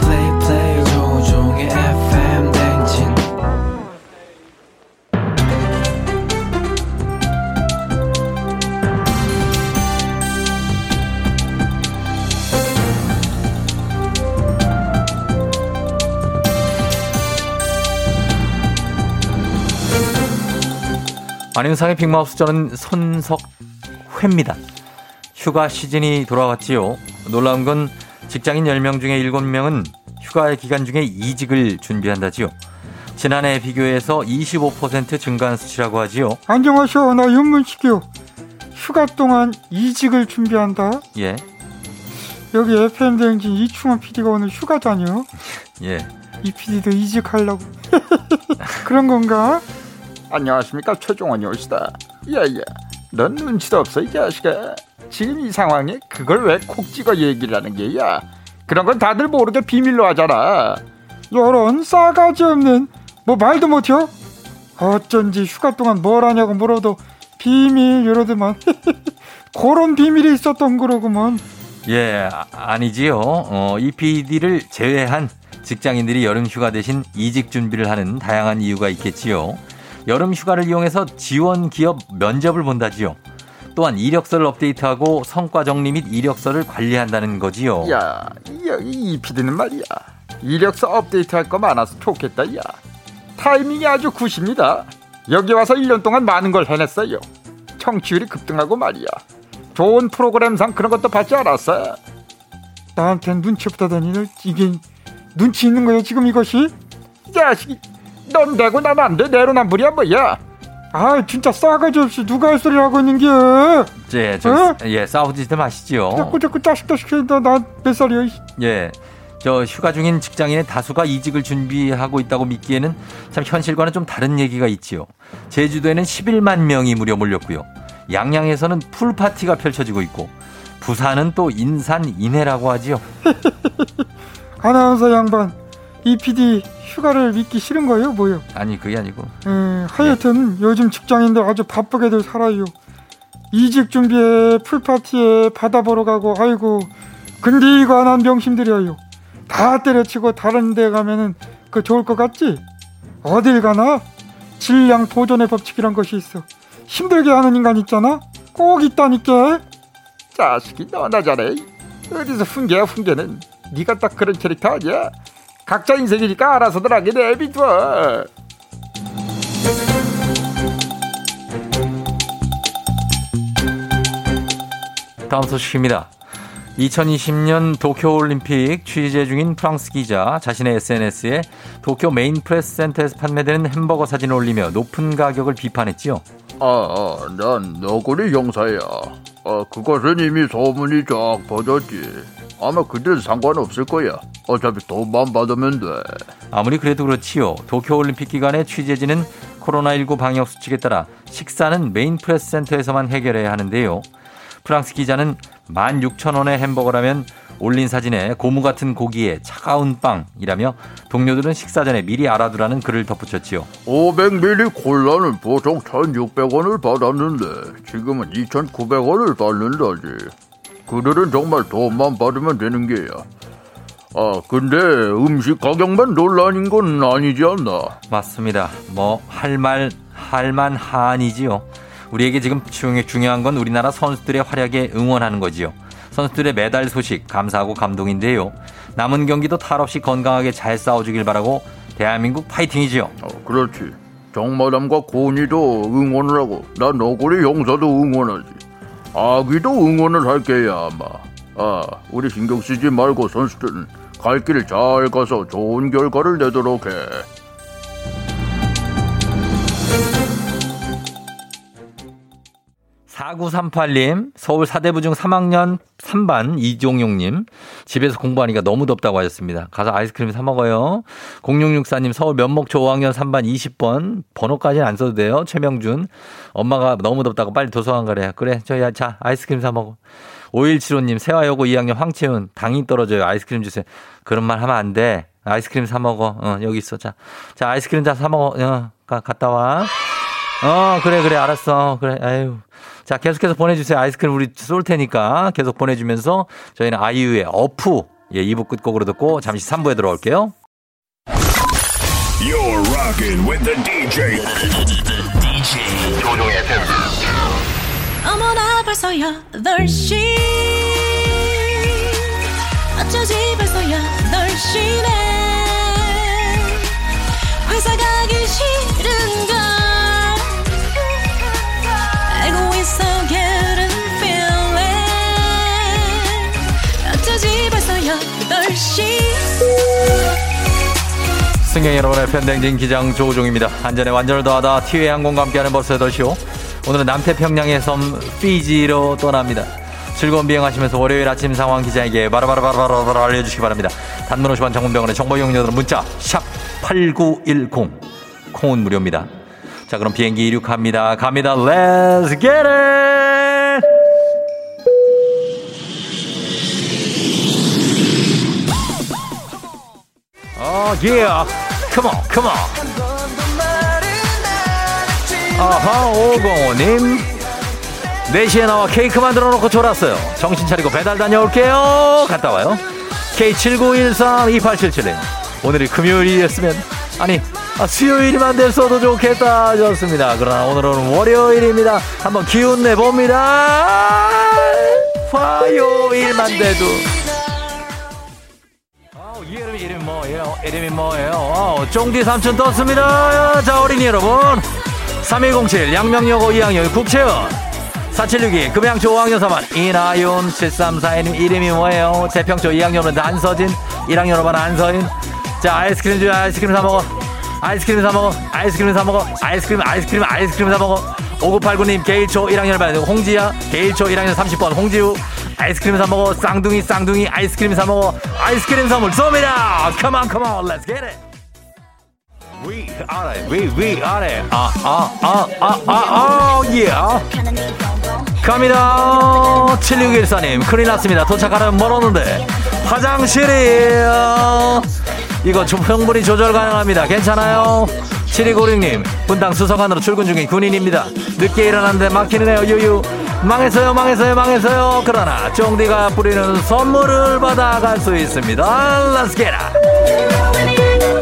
Play play 조종의 에프엠 댕진. 안윤상의 빅마우스, 저는 손석회입니다. 휴가 시즌이 돌아왔지요. 놀라운 건 직장인 열 명 중에 일곱 명은 휴가의 기간 중에 이직을 준비한다지요. 지난해에 비교해서 이십오 퍼센트 증가한 수치라고 하지요. 안녕하세요. 나 윤문식이요. 휴가 동안 이직을 준비한다. 예. 여기 에프엠 대행진 이충원 피디가 오늘 휴가 다녀. 예. 이 피디도 이직하려고. 그런 건가? 안녕하십니까, 최종원이 오시다. 야야, 넌 눈치도 없어 이 자식아. 지금 이 상황에 그걸 왜 콕 찍어 얘기를 하는 게야. 그런 건 다들 모르게 비밀로 하잖아. 요런 싸가지 없는, 뭐 말도 못해요. 어쩐지 휴가 동안 뭘 하냐고 물어도 비밀 이러더만. 그런 비밀이 있었던 거로구먼. 예, 아니지요. 어, 이 피디를 제외한 직장인들이 여름 휴가 대신 이직 준비를 하는 다양한 이유가 있겠지요. 여름 휴가를 이용해서 지원 기업 면접을 본다지요. 또한 이력서를 업데이트하고 성과 정리 및 이력서를 관리한다는 거지요. 야, 이 피디는 말이야. 이력서 업데이트할 거 많아서 좋겠다. 야, 타이밍이 아주 굿입니다. 여기 와서 일 년 동안 많은 걸 해냈어요. 청취율이 급등하고 말이야. 좋은 프로그램상 그런 것도 받지 않았어. 나한테 눈치 없다 다니는, 이게 눈치 있는 거야 지금 이것이? 야식이. 넌 되고 난 안 돼. 내로남불이야 뭐야. 아, 진짜 싸가지 없이 누가 할 소리를 하고 있는 게. 예, 저, 예, 싸우지 좀 마시지요. 자꾸 자꾸 짜식도 시킨다. 나 몇 살이야. 예, 저 휴가 중인 직장인의 다수가 이직을 준비하고 있다고 믿기에는 참 현실과는 좀 다른 얘기가 있지요. 제주도에는 십일만 명이 무려 몰렸고요. 양양에서는 풀파티가 펼쳐지고 있고, 부산은 또 인산 인해라고 하지요. 아나운서 양반, 이 피디 휴가를 믿기 싫은 거예요 뭐요? 아니, 그게 아니고, 에, 하여튼 예. 요즘 직장인들 아주 바쁘게들 살아요. 이직 준비에 풀파티에 바다 보러 가고, 아이고 근데 이거 안 한 병신들이에요. 다 때려치고 다른 데 가면은 그 좋을 것 같지? 어딜 가나 질량 보존의 법칙이란 것이 있어. 힘들게 하는 인간 있잖아, 꼭 있다니까. 자식이 너나 잘해. 어디서 훈계야 훈계는. 네가 딱 그런 캐릭터 아니야? 각자 인생이니까 알아서들 하게 내비둬. 다음 소식입니다. 이천이십 년 도쿄올림픽 취재 중인 프랑스 기자 자신의 에스엔에스에 도쿄 메인 프레스 센터에서 판매되는 햄버거 사진을 올리며 높은 가격을 비판했지요. 아, 아, 난 너구리 형사야. 아, 그것은 이미 소문이 쫙 퍼졌지. 아마 그들은 상관없을 거야. 어차피 돈만 받으면 돼. 아무리 그래도 그렇지요. 도쿄올림픽 기간에 취재진은 코로나십구 방역수칙에 따라 식사는 메인 프레스 센터에서만 해결해야 하는데요. 프랑스 기자는 만 육천 원의 햄버거라면 올린 사진에 고무 같은 고기에 차가운 빵이라며 동료들은 식사 전에 미리 알아두라는 글을 덧붙였지요. 오백 밀리리터 콜라는 보통 천육백 원을 받았는데 지금은 이천구백 원을 받는다지. 그들은 정말 돈만 받으면 되는 게야. 아, 근데 음식 가격만 논란인 건 아니지 않나? 맞습니다. 뭐 할 말 할만 한이지요. 우리에게 지금 중요한 건 우리나라 선수들의 활약에 응원하는 거지요. 선수들의 메달 소식 감사하고 감동인데요. 남은 경기도 탈 없이 건강하게 잘 싸워주길 바라고 대한민국 파이팅이지요. 어, 그렇지. 정마담과 고은이도 응원을 하고 난 너구리 형사도 응원하지. 아기도 응원을 할 게야 아마. 아, 우리 신경 쓰지 말고 선수들은 갈 길을 잘 가서 좋은 결과를 내도록 해. 사구삼팔 님, 서울 사대부중 삼 학년 삼 반 이종용님, 집에서 공부하니까 너무 덥다고 하셨습니다. 가서 아이스크림 사 먹어요. 공육육사 님, 서울 면목초 오 학년 삼 반 이십 번, 번호까지는 안 써도 돼요. 최명준, 엄마가 너무 덥다고 빨리 도서관 가래. 그래, 저야, 자, 아이스크림 사 먹어. 오일칠오 님, 세화여고 이 학년 황채훈, 당이 떨어져요. 아이스크림 주세요. 그런 말 하면 안 돼. 아이스크림 사 먹어. 어, 여기 있어. 자, 자, 아이스크림 다 사 먹어. 어, 가, 갔다 와. 어, 그래, 그래, 알았어. 그래, 아유. 자, 계속해서 보내주세요. 아이스크림 우리 쏠 테니까 계속 보내주면서 저희는 아이유의 어프, 예, 이 부 끝곡으로 듣고 잠시 삼 부에 들어올게요. You're rocking with the 디제이. 디제이. 조종의 에프엠. 어머나, 벌써 여덟 시. 어쩌지 벌써 여덟 시네. 회사 가기 싫은가. So get a feeling. 어쩌지 벌써 여덟 시. 승객 여러분의 편댕진 기장 조우종입니다. 안전에 완전을 더하다 티웨이 항공과 함께하는 버스 여덟 시요. 오늘은 남태평양의 섬 피지로 떠납니다. 즐거운 비행하시면서 월요일 아침 상황 기자에게 바로바로바로바로 알려주시기 바랍니다. 단문 오십 원 장문병원의 정보 이용료들은 문자 샵 팔구일공, 콩은 무료입니다. 자, 그럼 비행기 이륙합니다. 갑니다. Let's get it! Oh, yeah. Come on, come on. 아하, 오공오 님. 네 시에 나와 케이크 만들어 놓고 졸았어요. 정신 차리고 배달 다녀올게요. 갔다 와요. 케이 칠구일삼 이팔칠칠 님. 오늘이 금요일이었으면, 아니, 아, 수요일만 됐어도 좋겠다. 좋습니다. 그러나 오늘은 월요일입니다. 한번 기운 내봅니다. 화요일만 돼도. 아우, 이 이름, 이름 뭐예요? 이름이 뭐예요? 쫑디 삼촌 떴습니다. 자, 어린이 여러분. 삼일공칠 양명여고 이 학년 국채원. 사칠육이 금양초 오 학년 사 반 이나윤. 칠삼사이 님 이름이 뭐예요? 재평초 이 학년은 안서진. 일 학년 오 반 안서인. 자, 아이스크림 줘. 아이스크림 사먹어. 아이스크림 사먹어, 아이스크림 사먹어, 아이스크림, 아이스크림, 아이스크림 사먹어. 오구팔구 님, 개일초 일 학년 반, 홍지야, 개일초 일 학년 삼십 번, 홍지우, 아이스크림 사먹어, 쌍둥이, 쌍둥이, 아이스크림 사먹어, 아이스크림 선물 쏩니다! Come on, come on, let's get it! We are it, we, we are it. 아, 아, 아, 아, 아, 아, yeah. 갑니다. 칠육일사 님, 큰일 났습니다. 도착하려면 멀었는데, 화장실이에요. 이거 성분이 조절 가능합니다. 괜찮아요. 칠이구육 님, 분당 수서관으로 출근 중인 군인입니다. 늦게 일어났는데 막히네요. 유유. 망했어요, 망했어요, 망했어요. 그러나 쫑디가 뿌리는 선물을 받아갈 수 있습니다. Let's get it.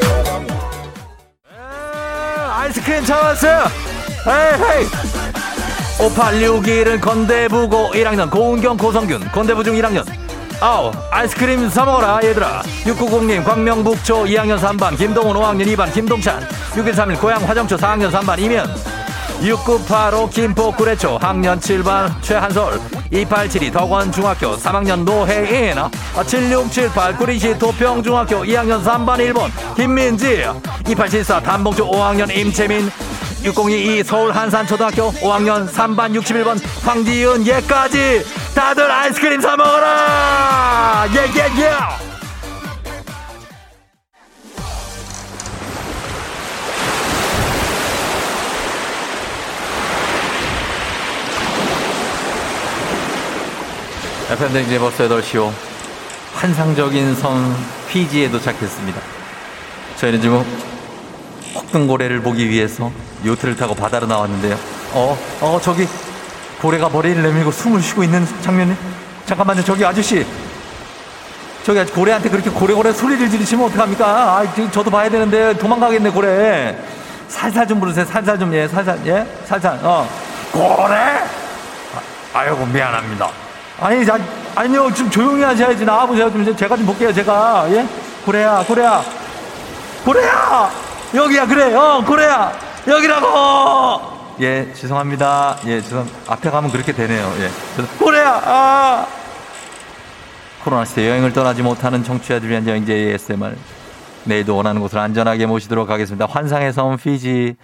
아이스크림 사왔어요. 헤이 헤이. 오팔육일은 건대부고 일 학년 고은경 고성균 건대부중 일 학년. 아우, 아이스크림 사먹어라 얘들아. 육구공 님, 광명북초 이 학년 삼 반 김동훈 오 학년 이 반 김동찬. 육일삼일 고양 화정초 사 학년 삼 반 이면. 육구팔오 김포구레초 학년 칠 반 최한솔, 이팔칠이 덕원중학교 삼 학년 노혜인, 칠육칠팔 구리시 도평중학교 이 학년 삼 반 일 번 김민지, 이팔칠사 단봉주 오 학년 임채민, 육공이이 서울 한산초등학교 오 학년 삼 반 육십일 번 황지윤. 얘까지 다들 아이스크림 사 먹어라. 예예예. 에프엠 댕진 버스 여덟 시오 환상적인 섬 피지에 도착했습니다. 저희는 지금 폭등고래를 보기 위해서 요트를 타고 바다로 나왔는데요. 어, 어, 저기 고래가 머리를 내밀고 숨을 쉬고 있는 장면이. 잠깐만요, 저기 아저씨. 저기 고래한테 그렇게 고래고래 소리를 지르시면 어떡합니까? 아, 저도 봐야 되는데 도망가겠네 고래. 살살 좀 부르세요. 살살 좀. 예, 살살. 예, 살살. 어, 고래. 아, 아이고 미안합니다. 아니, 자, 아니요, 좀 조용히 하셔야지. 나와보세요. 좀, 제가 좀 볼게요, 제가. 예? 고래야, 고래야. 고래야! 여기야, 그래. 어, 고래야. 여기라고! 예, 죄송합니다. 예, 죄송합니다. 앞에 가면 그렇게 되네요. 예. 고래야! 아! 코로나 시대 여행을 떠나지 못하는 청취자들을 위한 여행지 에이에스엠알. 내일도 원하는 곳을 안전하게 모시도록 하겠습니다. 환상의 섬 피지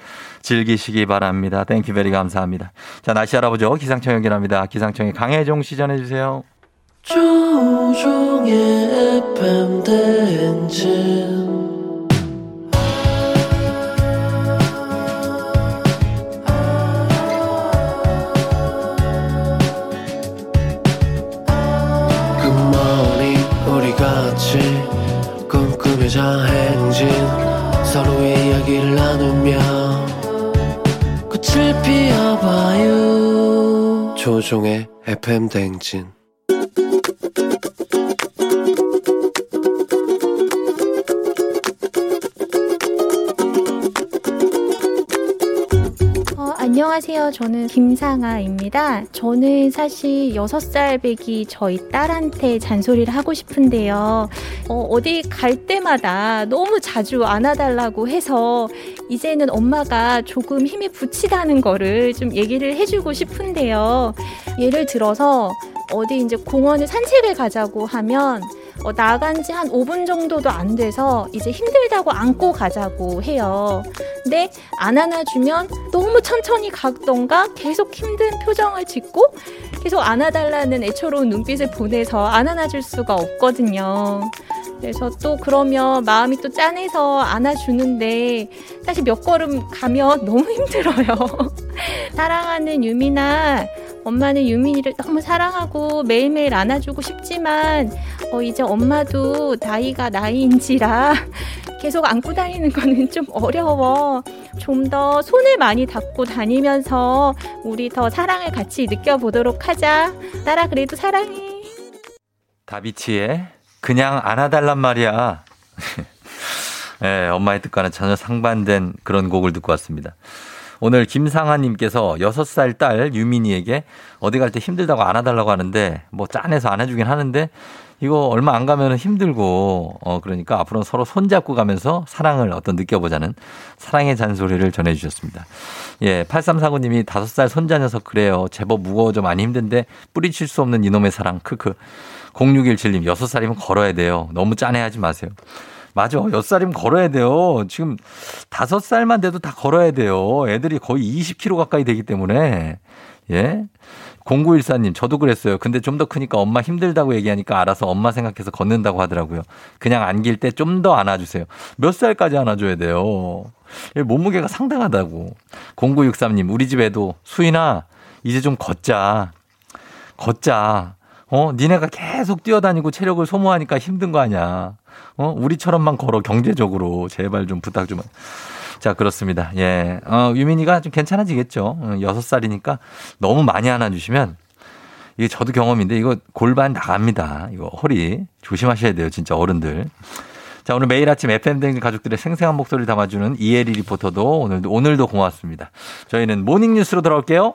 즐기시기 바랍니다. 땡큐베리 감사합니다. 자, 날씨 알아보죠. 기상청 연결합니다. 기상청의 강혜종 씨 전해주세요. 조종의 에프엠 대행진. 우리 같이 꿈꾸며자 행진, 서로의 이야기를 나누며 꽃을 피워봐요. 조종의 에프엠 대행진. 안녕하세요. 저는 김상아입니다. 저는 사실 여섯 살 배기 저희 딸한테 잔소리를 하고 싶은데요. 어, 어디 갈 때마다 너무 자주 안아달라고 해서 이제는 엄마가 조금 힘이 붙이다는 거를 좀 얘기를 해주고 싶은데요. 예를 들어서 어디 이제 공원에 산책을 가자고 하면 어, 나간 지 한 오 분 정도도 안 돼서 이제 힘들다고 안고 가자고 해요. 근데 안 안아주면 너무 천천히 가던가 계속 힘든 표정을 짓고 계속 안아달라는 애처로운 눈빛을 보내서 안 안아줄 수가 없거든요. 그래서 또 그러면 마음이 또 짠해서 안아주는데 사실 몇 걸음 가면 너무 힘들어요. 사랑하는 유민아, 엄마는 유민이를 너무 사랑하고 매일매일 안아주고 싶지만 어, 이제 엄마도 나이가 나이인지라 계속 안고 다니는 거는 좀 어려워. 좀 더 손을 많이 닦고 다니면서 우리 더 사랑을 같이 느껴보도록 하자. 딸아, 그래도 사랑해. 다비치의 그냥 안아달란 말이야. 네, 엄마의 뜻과는 전혀 상반된 그런 곡을 듣고 왔습니다. 오늘 김상아님께서 여섯 살 딸 유민이에게 어디 갈 때 힘들다고 안아달라고 하는데 뭐 짠해서 안아주긴 하는데 이거 얼마 안 가면 힘들고 어 그러니까 앞으로는 서로 손잡고 가면서 사랑을 어떤 느껴보자는 사랑의 잔소리를 전해주셨습니다. 예, 팔삼사구 님이 다섯 살 손자 녀석 그래요. 제법 무거워져 많이 힘든데 뿌리칠 수 없는 이놈의 사랑 크크. 공육일칠 님 여섯 살이면 걸어야 돼요. 너무 짠해하지 마세요. 맞아. 여섯 살이면 걸어야 돼요. 지금 다섯 살만 돼도 다 걸어야 돼요. 애들이 거의 이십 킬로미터 가까이 되기 때문에. 예. 공구일사 님 저도 그랬어요. 근데 좀 더 크니까 엄마 힘들다고 얘기하니까 알아서 엄마 생각해서 걷는다고 하더라고요. 그냥 안길 때 좀 더 안아주세요. 몇 살까지 안아줘야 돼요. 몸무게가 상당하다고. 공구육삼 님 우리 집에도 수인아 이제 좀 걷자. 걷자. 어, 니네가 계속 뛰어다니고 체력을 소모하니까 힘든 거 아니야. 어, 우리처럼만 걸어 경제적으로 제발 좀 부탁 좀. 자, 그렇습니다. 예. 어, 유민이가 좀 괜찮아지겠죠. 여섯 살이니까 너무 많이 안아주시면 이게 저도 경험인데 이거 골반 나갑니다. 이거 허리 조심하셔야 돼요. 진짜 어른들. 자, 오늘 매일 아침 에프엠 대행진 가족들의 생생한 목소리를 담아주는 이혜리 리포터도 오늘도, 오늘도 고맙습니다. 저희는 모닝뉴스로 돌아올게요.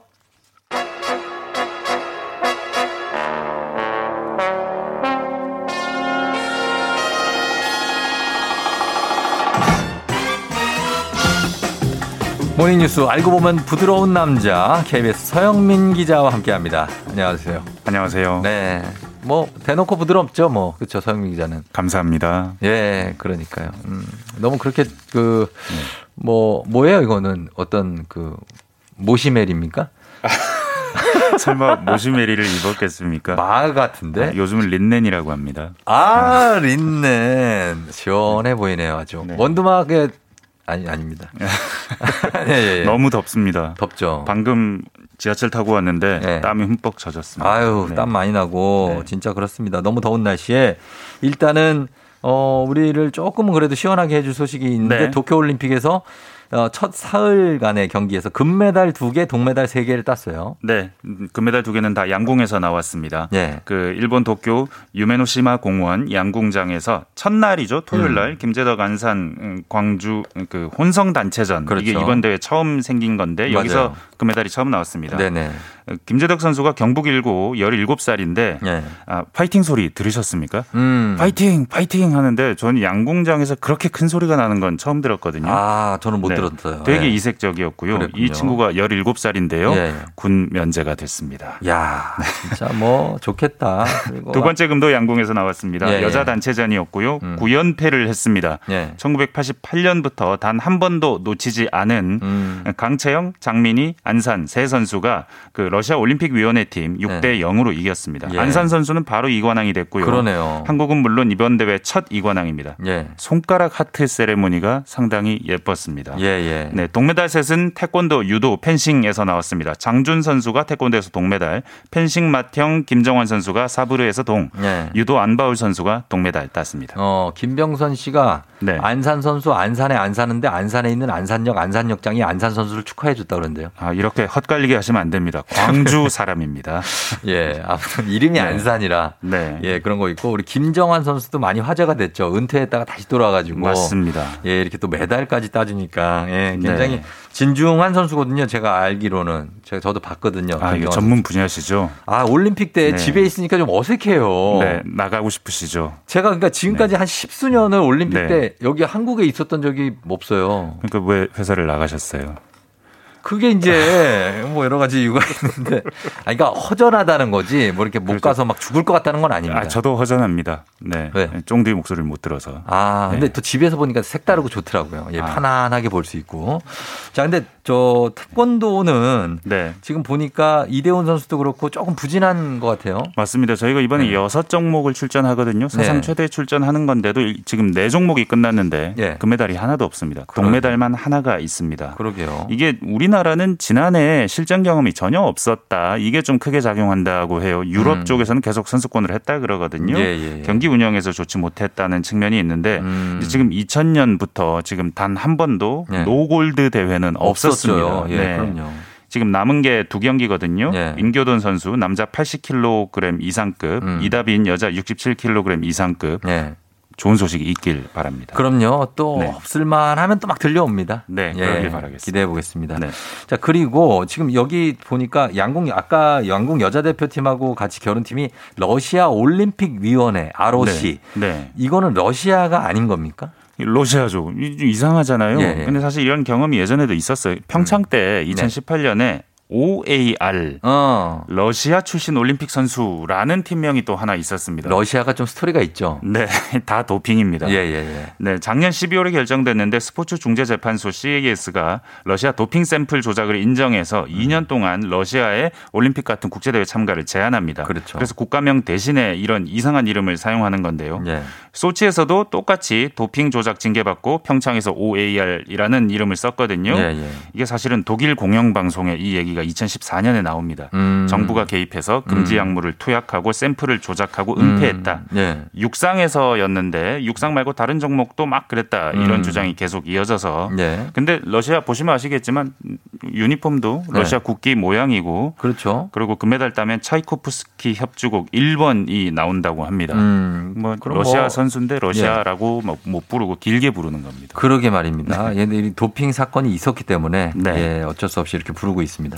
모닝 뉴스 알고 보면 부드러운 남자 케이비에스 서영민 기자와 함께합니다. 안녕하세요. 안녕하세요. 네, 뭐 대놓고 부드럽죠, 뭐 그렇죠, 서영민 기자는. 감사합니다. 예, 그러니까요. 음, 너무 그렇게 그 뭐 뭐예요 이거는 어떤 그 모시멜입니까? 설마 모시메리를 입었겠습니까? 마 같은데? 아, 요즘은 린넨이라고 합니다. 아, 아. 린넨 시원해 보이네요, 아주. 네. 원두막에 아니 아닙니다. 예, 예. 너무 덥습니다. 덥죠. 방금 지하철 타고 왔는데 예. 땀이 흠뻑 젖었습니다. 아유, 네. 땀 많이 나고 네. 진짜 그렇습니다. 너무 더운 날씨에 일단은 어, 우리를 조금은 그래도 시원하게 해줄 소식이 있는데 네. 도쿄올림픽에서 첫 사흘간의 경기에서 금메달 두 개, 동메달 세 개를 땄어요. 네. 금메달 두 개는 다 양궁에서 나왔습니다. 네. 그 일본 도쿄 유메노시마 공원 양궁장에서 첫날이죠. 토요일 날 음. 김제덕 안산 광주 그 혼성 단체전. 그렇죠. 이게 이번 대회 처음 생긴 건데 맞아요. 여기서 금메달이 처음 나왔습니다. 네네. 김제덕 선수가 경북 일고 열일곱 살인데 네. 아, 파이팅 소리 들으셨습니까? 음. 파이팅 파이팅 하는데 저는 양궁장에서 그렇게 큰 소리가 나는 건 처음 들었거든요. 아, 저는 못 네. 들었어요. 되게 네. 이색적이었고요. 그랬군요. 이 친구가 열일곱 살인데요. 예. 군 면제가 됐습니다. 야, 진짜 뭐 좋겠다. 그리고 두 번째 금도 양궁에서 나왔습니다. 예, 여자 예. 단체전이었고요. 음. 구 연패를 했습니다. 예. 천구백팔십팔 년부터 단 한 번도 놓치지 않은 음. 강채영, 장민희, 안산 세 선수가 그 러시아 올림픽 위원회 팀 육 대 영으로 예. 이겼습니다. 예. 안산 선수는 바로 이관왕이 됐고요. 그러네요. 한국은 물론 이번 대회 첫 이관왕입니다. 예. 손가락 하트 세레모니가 상당히 예뻤습니다. 예. 예, 예. 네, 동메달 셋은 태권도, 유도, 펜싱에서 나왔습니다. 장준 선수가 태권도에서 동메달, 펜싱 맏형 김정환 선수가 사브르에서 동, 예. 유도 안바울 선수가 동메달 땄습니다. 어, 김병선 씨가 네. 안산 선수 안산에 안 사는데 안산에 있는 안산역 안산역장이 안산 선수를 축하해 줬다 그러는데요. 아, 이렇게 헛갈리게 하시면 안 됩니다. 광주 사람입니다. 예, 아무튼 이름이 네. 안산이라. 네. 예, 그런 거 있고 우리 김정환 선수도 많이 화제가 됐죠. 은퇴했다가 다시 돌아와가지고. 맞습니다. 예, 이렇게 또 메달까지 따주니까. 예, 굉장히 네. 진중한 선수거든요. 제가 알기로는 제가 저도 봤거든요. 아, 이게 전문 분야시죠. 아, 올림픽 때 네. 집에 있으니까 좀 어색해요. 네, 나가고 싶으시죠. 제가 그러니까 지금까지 네. 한 십수년을 올림픽 네. 때 여기 한국에 있었던 적이 없어요. 그러니까 왜 회사를 나가셨어요? 그게 이제 뭐 여러 가지 이유가 있는데, 아, 그러니까 허전하다는 거지 뭐 이렇게 못 그렇죠. 가서 막 죽을 것 같다는 건 아닙니다. 아, 저도 허전합니다. 네, 네. 쫑디 목소리를 못 들어서. 아, 근데 네. 또 집에서 보니까 색다르고 좋더라고요. 예, 아. 편안하게 볼 수 있고. 자, 근데 저 태권도는 네. 지금 보니까 이대훈 선수도 그렇고 조금 부진한 것 같아요. 맞습니다. 저희가 이번에 네. 여섯 종목을 출전하거든요. 사상 네. 최대 출전하는 건데도 지금 네 종목이 끝났는데 네. 금메달이 하나도 없습니다. 동메달만 그러게요. 하나가 있습니다. 그러게요. 이게 우리 우리나라는 지난해 실전 경험이 전혀 없었다. 이게 좀 크게 작용한다고 해요. 유럽 음. 쪽에서는 계속 선수권을 했다 그러거든요. 예, 예, 예. 경기 운영에서 좋지 못했다는 측면이 있는데 음. 지금 이천 년부터 지금 단 한 번도 예. 노골드 대회는 없었습니다. 예, 네. 그럼요. 지금 남은 게 두 경기거든요. 예. 임교돈 선수 남자 팔십 킬로그램 이상급, 음. 이다빈 여자 육십칠 킬로그램 이상급. 예. 좋은 소식이 있길 바랍니다. 그럼요. 또 네. 없을만 하면 또 막 들려옵니다. 네. 예, 그러길 바라겠습니다. 기대해 보겠습니다. 네. 자, 그리고 지금 여기 보니까 양궁, 아까 양궁 여자대표팀하고 같이 결혼팀이 러시아 올림픽 위원회 알오씨. 네. 네. 이거는 러시아가 아닌 겁니까? 러시아죠. 이상하잖아요. 예, 예. 근데 사실 이런 경험이 예전에도 있었어요. 평창 때 음. 이천십팔 년에 네. 오에이알 어. 러시아 출신 올림픽 선수라는 팀명이 또 하나 있었습니다. 러시아가 좀 스토리가 있죠. 네, 다 도핑입니다. 예, 예, 예. 네, 작년 십이월에 결정됐는데 스포츠 중재 재판소 씨에이에스가 러시아 도핑 샘플 조작을 인정해서 음. 이 년 동안 러시아의 올림픽 같은 국제 대회 참가를 제한합니다. 그렇죠. 그래서 국가명 대신에 이런 이상한 이름을 사용하는 건데요. 예. 소치에서도 똑같이 도핑 조작 징계받고 평창에서 오에이알이라는 이름을 썼거든요. 예, 예. 이게 사실은 독일 공영방송에 이 얘기가 이천십사 년에 나옵니다. 음. 정부가 개입해서 금지 약물을 투약하고 샘플을 조작하고 은폐했다. 음. 예. 육상에서였는데 육상 말고 다른 종목도 막 그랬다. 이런 음. 주장이 계속 이어져서. 근데 예. 러시아 보시면 아시겠지만 유니폼도 러시아 예. 국기 모양이고. 그렇죠. 그리고 금메달 따면 차이코프스키 협주곡 일 번이 나온다고 합니다. 음. 뭐 러시아 뭐. 선수인데 러시아라고 예. 못 부르고 길게 부르는 겁니다. 그러게 말입니다. 네. 얘네들이 도핑 사건이 있었기 때문에 네. 예, 어쩔 수 없이 이렇게 부르고 있습니다.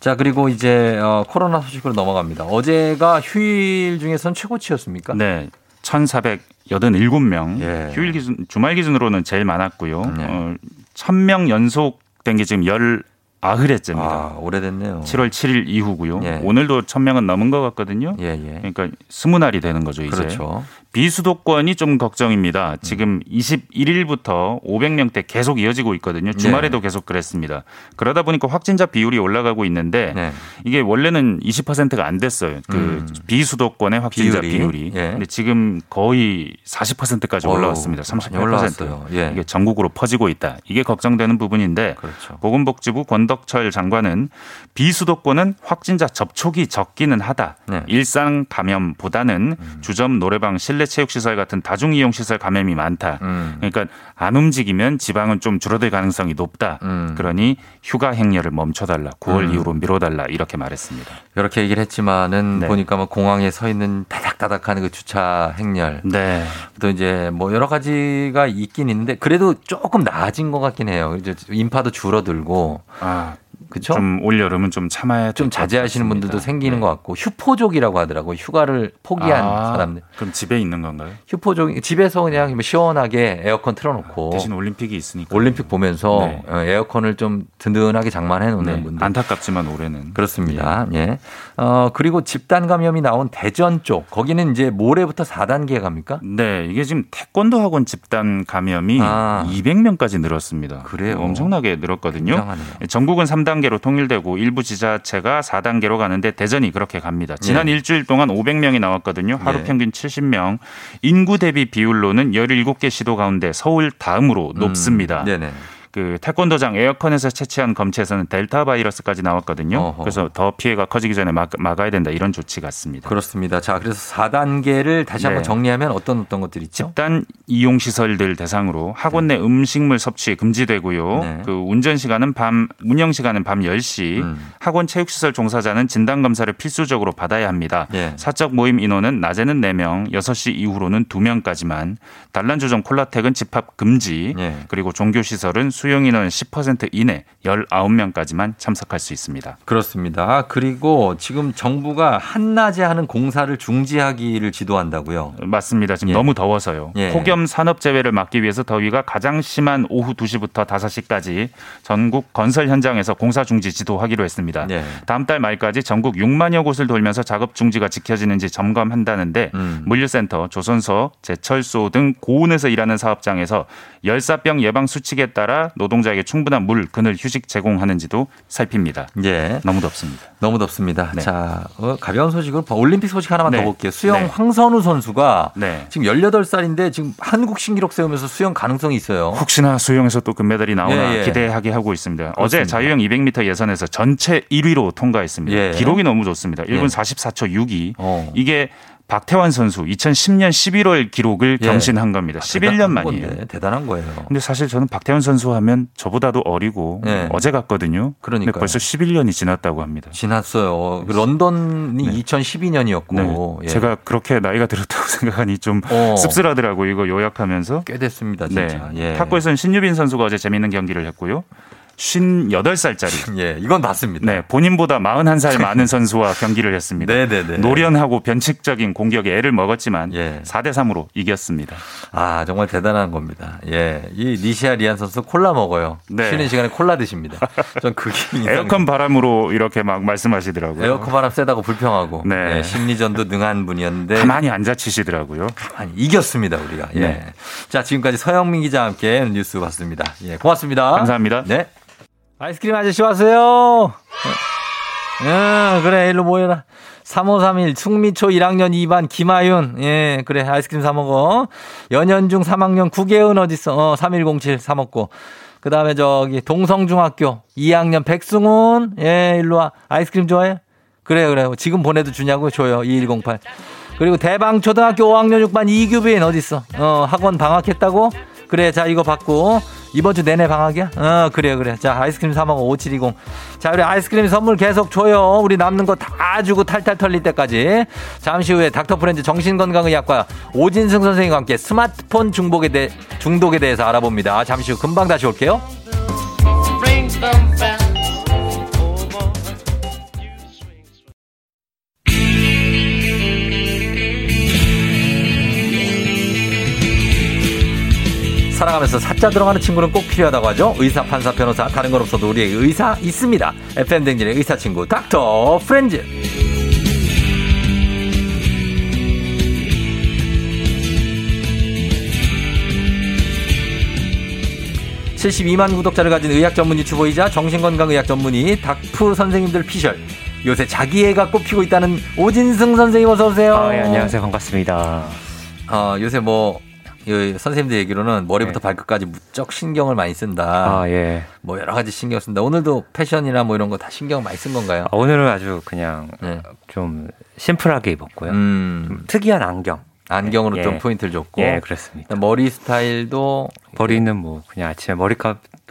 자, 그리고 이제 코로나 소식으로 넘어갑니다. 어제가 휴일 중에선 최고치였습니까? 네. 천사백팔십칠 명. 예. 휴일 기준, 주말 기준으로는 제일 많았고요. 예. 어, 천 명 연속 시작된 게 지금 열아흘 회째입니다. 아, 오래됐네요. 칠월 칠일 이후고요. 예. 오늘도 천 명은 넘은 것 같거든요. 예, 예. 그러니까 스무 날이 되는 거죠. 이제. 그렇죠. 비수도권이 좀 걱정입니다. 지금 이십일일부터 오백 명대 계속 이어지고 있거든요. 주말에도 네. 계속 그랬습니다. 그러다 보니까 확진자 비율이 올라가고 있는데 네. 이게 원래는 이십 퍼센트가 안 됐어요. 그 음. 비수도권의 확진자 비율이. 비율이. 예. 근데 지금 거의 사십 퍼센트까지 어휴, 올라왔습니다. 삼십팔 퍼센트. 예. 이게 전국으로 퍼지고 있다. 이게 걱정되는 부분인데 그렇죠. 보건복지부 권덕철 장관은 비수도권은 확진자 접촉이 적기는 하다. 네. 일상 감염보다는 음. 주점, 노래방, 실내 체육시설 같은 다중이용시설 감염이 많다. 음. 그러니까 안 움직이면 지방은 좀 줄어들 가능성이 높다. 음. 그러니 휴가 행렬을 멈춰달라. 구월 음. 이후로 미뤄달라. 이렇게 말했습니다. 이렇게 얘기를 했지만은 네. 보니까 뭐 공항에 서 있는 다닥다닥하는 그 주차 행렬. 네. 또 이제 뭐 여러 가지가 있긴 있는데 그래도 조금 나아진 것 같긴 해요. 이제 인파도 줄어들고. 아. 그렇죠? 좀 올여름은 좀 참아야 좀 자제하시는 분들도 생기는 네. 것 같고 휴포족이라고 하더라고요. 휴가를 포기한 아, 사람들. 그럼 집에 있는 건가요? 휴포족. 집에서 그냥 뭐 시원하게 에어컨 틀어놓고. 아, 대신 올림픽이 있으니까. 올림픽 보면서 네. 에어컨을 좀 든든하게 장만해놓는 네. 분들. 안타깝지만 올해는. 그렇습니다. 예. 예. 어, 그리고 집단 감염이 나온 대전 쪽. 거기는 이제 모레부터 사 단계 갑니까? 네. 이게 지금 태권도 학원 집단 감염이 아. 이백 명까지 늘었습니다. 그래요. 엄청나게 늘었거든요. 굉장하네요. 전국은 삼 단계. 로 통일되고 일부 지자체가 사 단계로 가는데 대전이 그렇게 갑니다. 지난 네. 일주일 동안 오백 명이 나왔거든요. 하루 네. 평균 칠십 명. 인구 대비 비율로는 열일곱 개 시도 가운데 서울 다음으로 음. 높습니다. 네네. 그 태권도장 에어컨에서 채취한 검체에서는 델타 바이러스까지 나왔거든요. 어허. 그래서 더 피해가 커지기 전에 막, 막아야 된다 이런 조치 같습니다. 그렇습니다. 자, 그래서 사 단계를 다시 네. 한번 정리하면 어떤 어떤 것들이 있죠? 일단 이용시설들 대상으로 학원 네. 내 음식물 섭취 금지되고요. 네. 그 운전 시간은 밤 운영 시간은 밤 열 시. 음. 학원 체육시설 종사자는 진단 검사를 필수적으로 받아야 합니다. 네. 사적 모임 인원은 낮에는 네 명, 여섯 시 이후로는 두 명까지만. 단란주점 콜라텍은 집합 금지. 네. 그리고 종교 시설은 수용인원 십 퍼센트 이내 열아홉 명까지만 참석할 수 있습니다. 그렇습니다. 그리고 지금 정부가 한낮에 하는 공사를 중지하기를 지도한다고요. 맞습니다. 지금 예. 너무 더워서요. 예. 폭염 산업재해를 막기 위해서 더위가 가장 심한 오후 두 시부터 다섯 시까지 전국 건설 현장에서 공사 중지 지도하기로 했습니다. 예. 다음 달 말까지 전국 육만여 곳을 돌면서 작업 중지가 지켜지는지 점검한다는데 음. 물류센터, 조선소, 제철소 등 고온에서 일하는 사업장에서 열사병 예방 수칙에 따라 노동자에게 충분한 물, 그늘, 휴식 제공하는지도 살핍니다. 예. 너무 덥습니다. 너무 덥습니다. 네. 자, 어, 가벼운 소식으로 올림픽 소식 하나만 네. 더 볼게요. 수영 네. 황선우 선수가 네. 지금 열여덟 살인데 지금 한국 신기록 세우면서 수영 가능성이 있어요. 혹시나 수영에서 또 금메달이 나오나 예, 예. 기대하게 하고 있습니다. 그렇습니다. 어제 자유형 이백 미터 예선에서 전체 일 위로 통과했습니다. 예. 기록이 너무 좋습니다. 일 분 예. 사십사 초 육이. 어. 이게 박태환 선수 이천십 년 십일월 기록을 경신한 예. 겁니다. 십일 년 만이에요. 대단한 거예요. 근데 사실 저는 박태환 선수 하면 저보다도 어리고 예. 어제 갔거든요. 그러니까 벌써 십일 년이 지났다고 합니다. 지났어요. 런던이 네. 이천십이 년이었고 네. 예. 제가 그렇게 나이가 들었다고 생각하니 좀 어. 씁쓸하더라고요. 이거 요약하면서 꽤 됐습니다. 진짜. 네. 예. 탁구에서는 신유빈 선수가 어제 재미있는 경기를 했고요. 쉰여덟 살짜리. 예, 이건 맞습니다. 네, 본인보다 마흔한 살 많은 선수와 경기를 했습니다. 네네네. 노련하고 변칙적인 공격에 애를 먹었지만 예. 사 대 삼으로 이겼습니다. 아, 정말 대단한 겁니다. 예, 이 니시아 리안 선수 콜라 먹어요. 네. 쉬는 시간에 콜라 드십니다. 전 그게 에어컨 바람으로 이렇게 막 말씀하시더라고요. 에어컨 바람 세다고 불평하고 네. 예, 심리전도 능한 분이었는데 가만히 앉아 치시더라고요. 가만히 이겼습니다, 우리가. 예. 네. 자, 지금까지 서영민 기자와 함께 뉴스 봤습니다. 예, 고맙습니다. 감사합니다. 네. 아이스크림 아저씨 왔어요. 예, 그래, 일로 모여라. 삼오삼일 충미초 일 학년 이 반 김아윤. 예, 그래, 아이스크림 사먹어. 연현중 삼 학년 구계은 어딨어? 어, 삼일공칠 사먹고. 그 다음에 저기 동성중학교 이 학년 백승훈. 예, 일로 와. 아이스크림 좋아해? 그래, 그래. 지금 보내도 주냐고? 줘요. 이일공팔. 그리고 대방초등학교 오 학년 육 반 이규빈 어딨어? 어, 학원 방학했다고? 그래, 자, 이거 받고. 이번 주 내내 방학이야? 어, 그래, 그래. 자, 아이스크림 사먹어, 오칠이공. 자, 우리 아이스크림 선물 계속 줘요. 우리 남는 거 다 주고 탈탈 털릴 때까지. 잠시 후에 닥터프렌즈 정신건강의학과 오진승 선생님과 함께 스마트폰 중독에, 대, 중독에 대해서 알아봅니다. 잠시 후 금방 다시 올게요. 살아가면서 사자 들어가는 친구는 꼭 필요하다고 하죠. 의사, 판사, 변호사, 다른 건 없어도 우리에게 의사 있습니다. 에프엠 댕진의 의사 친구 닥터프렌즈. 칠십이만 구독자를 가진 의학 전문 유튜버이자 정신건강 의학 전문의 닥프 선생님들 피셜. 요새 자기애가 꼽히고 있다는 오진승 선생님 어서 오세요. 아, 예, 안녕하세요. 반갑습니다. 어, 요새 뭐 선생님들 얘기로는 머리부터 예. 발끝까지 무척 신경을 많이 쓴다. 아, 예. 뭐 여러 가지 신경 쓴다. 오늘도 패션이나 뭐 이런 거 다 신경 많이 쓴 건가요? 아, 오늘은 아주 그냥 예. 좀 심플하게 입었고요. 음. 좀 특이한 안경. 안경으로 예. 좀 포인트를 줬고. 예, 그렇습니다. 머리 스타일도 머리는 뭐 그냥 아침에 머리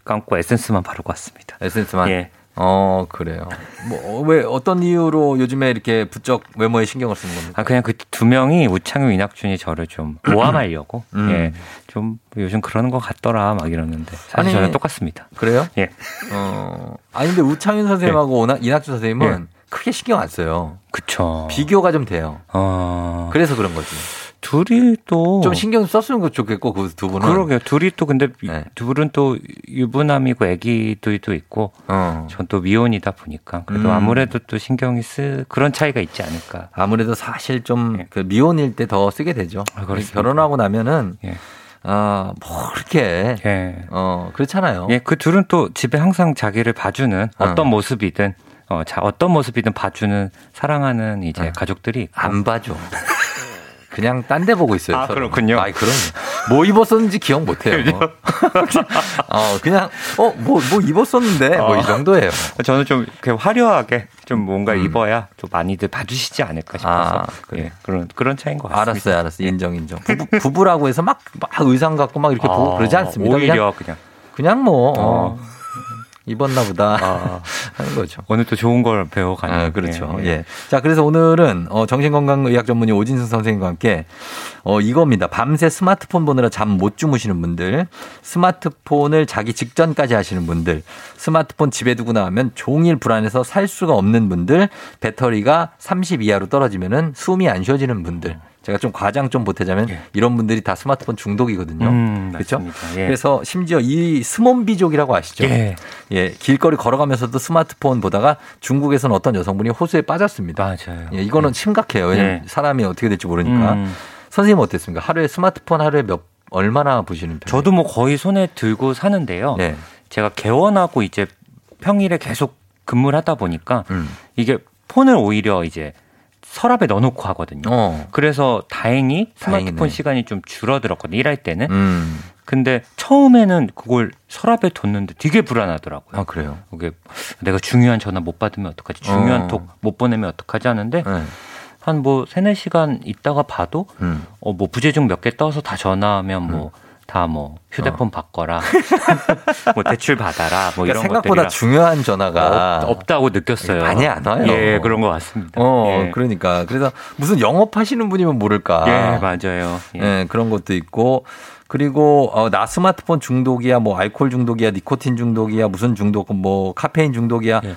감고 에센스만 바르고 왔습니다. 에센스만. 예. 어, 그래요. 뭐, 왜, 어떤 이유로 요즘에 이렇게 부쩍 외모에 신경을 쓰는 겁니까? 아, 그냥 그 두 명이 우창윤, 이낙준이 저를 좀 모함하려고. 음. 예. 좀 요즘 그러는 것 같더라, 막 이러는데. 사실 아니, 저는 똑같습니다. 그래요? 예. 어, 아니, 근데 우창윤 선생님하고 예. 이낙준 선생님은 예. 크게 신경 안 써요. 그쵸. 비교가 좀 돼요. 어. 그래서 그런 거지. 둘이 또 좀 신경 썼으면 좋겠고 그 두 분은 그러게요. 둘이 또 근데 네. 둘은 또 유부남이고 아기도 있고 어. 전 또 미혼이다 보니까 그래도 음. 아무래도 또 신경이 쓰 그런 차이가 있지 않을까. 아무래도 사실 좀 네. 그 미혼일 때 더 쓰게 되죠. 아, 결혼하고 나면은 네. 아, 뭐 그렇게 네. 어 그렇잖아요. 예, 그 둘은 또 집에 항상 자기를 봐주는 어떤 어. 모습이든 어 자 어떤 모습이든 봐주는 사랑하는 이제 어. 가족들이 있고. 안 봐줘. 그냥 딴 데 보고 있어요. 아, 서로. 그렇군요. 아, 그럼요. 뭐 입었었는지 기억 못 해요. 어, 그냥, 어, 뭐, 뭐 입었었는데, 뭐 이 어. 정도예요. 저는 좀 화려하게 좀 뭔가 음. 입어야 좀 많이들 봐주시지 않을까 싶어서. 아, 그래. 예, 그런, 그런 차이인 것 같습니다. 알았어요, 알았어요. 인정, 인정. 부부, 부부라고 해서 막, 막 의상 갖고 막 이렇게 아, 보고 그러지 않습니다. 오히려 그냥. 그냥, 그냥 뭐. 어. 어. 입었나 보다 아, 하는 거죠. 오늘 또 좋은 걸 배워가는. 아, 그렇죠. 예. 예. 자, 그래서 오늘은 어, 정신건강의학 전문의 오진승 선생님과 함께 어, 이겁니다. 밤새 스마트폰 보느라 잠 못 주무시는 분들, 스마트폰을 자기 직전까지 하시는 분들, 스마트폰 집에 두고 나면 종일 불안해서 살 수가 없는 분들, 배터리가 삼십 이하로 떨어지면은 숨이 안 쉬어지는 분들. 제가 좀 과장 좀 보태자면 예. 이런 분들이 다 스마트폰 중독이거든요. 음, 그렇죠? 예. 그래서 심지어 이 스몬비족이라고 아시죠? 예. 예, 길거리 걸어가면서도 스마트폰 보다가 중국에서는 어떤 여성분이 호수에 빠졌습니다. 맞아요. 예, 이거는 예. 심각해요. 왜냐하면 예. 사람이 어떻게 될지 모르니까. 음. 선생님 어땠습니까? 하루에 스마트폰 하루에 몇 얼마나 보시는 편이에요? 저도 뭐 거의 손에 들고 사는데요. 예. 제가 개원하고 이제 평일에 계속 근무를 하다 보니까 음. 이게 폰을 오히려 이제 서랍에 넣어놓고 하거든요. 어. 그래서 다행히 스마트폰 다행이네. 시간이 좀 줄어들었거든요. 일할 때는. 음. 근데 처음에는 그걸 서랍에 뒀는데 되게 불안하더라고요. 아, 그래요? 이게 내가 중요한 전화 못 받으면 어떡하지? 중요한 어. 톡 못 보내면 어떡하지? 하는데 네. 한 뭐 세네 시간 있다가 봐도 음. 어, 뭐 부재중 몇 개 떠서 다 전화하면 음. 뭐 다 뭐 휴대폰 어. 바꿔라, 뭐 대출 받아라, 뭐 그러니까 이런 생각보다 것들이라. 중요한 전화가 어, 없다고 느꼈어요. 많이 안 와요. 예, 그런 것 같습니다. 어, 예. 그러니까 그래서 무슨 영업하시는 분이면 모를까. 예, 맞아요. 예, 예 그런 것도 있고. 그리고 어, 나 스마트폰 중독이야, 뭐 알코올 중독이야, 니코틴 중독이야, 무슨 중독, 뭐 카페인 중독이야. 예.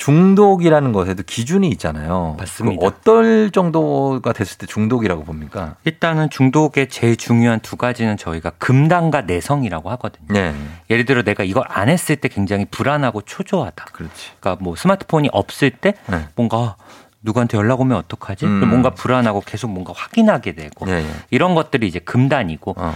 중독이라는 것에도 기준이 있잖아요. 맞습니다. 어떨 정도가 됐을 때 중독이라고 봅니까? 일단은 중독의 제일 중요한 두 가지는 저희가 금단과 내성이라고 하거든요. 네. 예를 들어 내가 이걸 안 했을 때 굉장히 불안하고 초조하다. 그렇지. 그러니까 뭐 스마트폰이 없을 때 네. 뭔가 누구한테 연락 오면 어떡하지? 음. 뭔가 불안하고 계속 뭔가 확인하게 되고 네. 이런 것들이 이제 금단이고 어.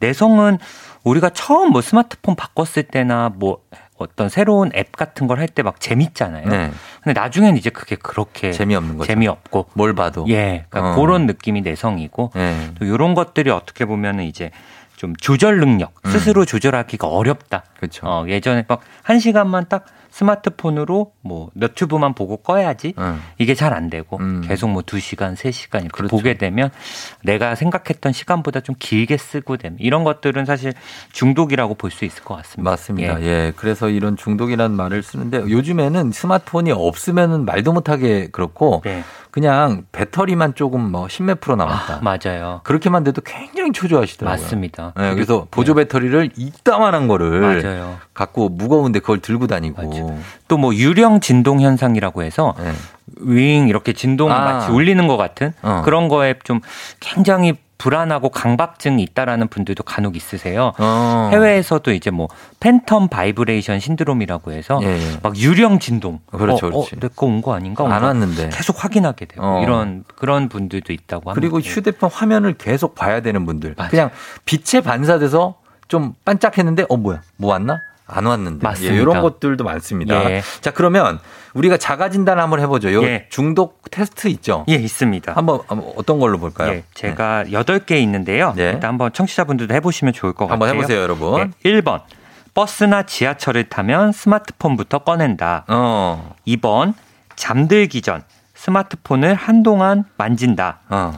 내성은 우리가 처음 뭐 스마트폰 바꿨을 때나 뭐 어떤 새로운 앱 같은 걸 할 때 막 재밌잖아요. 네. 근데 나중엔 이제 그게 그렇게 재미없는 거죠. 재미없고 뭘 봐도 예, 그러니까 어. 그런 느낌이 내성이고 네. 또 이런 것들이 어떻게 보면은 이제 좀 조절 능력 음. 스스로 조절하기가 어렵다. 그렇죠. 어, 예전에 막 한 시간만 딱 스마트폰으로 뭐 너튜브만 보고 꺼야지 음. 이게 잘 안 되고 음. 계속 뭐 두 시간, 세 시간 이렇게 그렇죠. 보게 되면 내가 생각했던 시간보다 좀 길게 쓰고 되면 이런 것들은 사실 중독이라고 볼 수 있을 것 같습니다. 맞습니다. 예. 예, 그래서 이런 중독이라는 말을 쓰는데 요즘에는 스마트폰이 없으면은 말도 못하게 그렇고 네. 그냥 배터리만 조금 뭐 십몇 프로 남았다. 아, 맞아요. 그렇게만 돼도 굉장히 초조하시더라고요. 맞습니다. 예, 그래서 보조 배터리를 네. 이따만한 거를 맞아요. 갖고 무거운데 그걸 들고 다니고. 맞아요. 또 뭐 유령 진동 현상이라고 해서 네. 윙 이렇게 진동 아. 마치 울리는 것 같은 어. 그런 거에 좀 굉장히 불안하고 강박증이 있다라는 분들도 간혹 있으세요. 어. 해외에서도 이제 뭐 팬텀 바이브레이션 신드롬이라고 해서 예, 예. 막 유령 진동. 그렇죠, 어, 그렇지. 어, 내 거 온 거 아닌가? 안 왔는데 계속 확인하게 되고 어. 이런 그런 분들도 있다고 합니다. 그리고 휴대폰 화면을 계속 봐야 되는 분들. 맞아. 그냥 빛에 반사돼서 좀 반짝했는데 어 뭐야? 뭐 왔나? 안 왔는데. 맞습니다. 예, 이런 것들도 많습니다. 예. 자, 그러면 우리가 자가 진단 한번 해보죠. 요 예. 중독 테스트 있죠? 예, 있습니다. 한번, 한번 어떤 걸로 볼까요? 예, 제가 네. 여덟 개 있는데요. 예. 일단 한번 청취자분들도 해보시면 좋을 것 한번 같아요. 한번 해보세요, 여러분. 예, 일 번 버스나 지하철을 타면 스마트폰부터 꺼낸다. 어. 이 번 잠들기 전 스마트폰을 한동안 만진다. 어.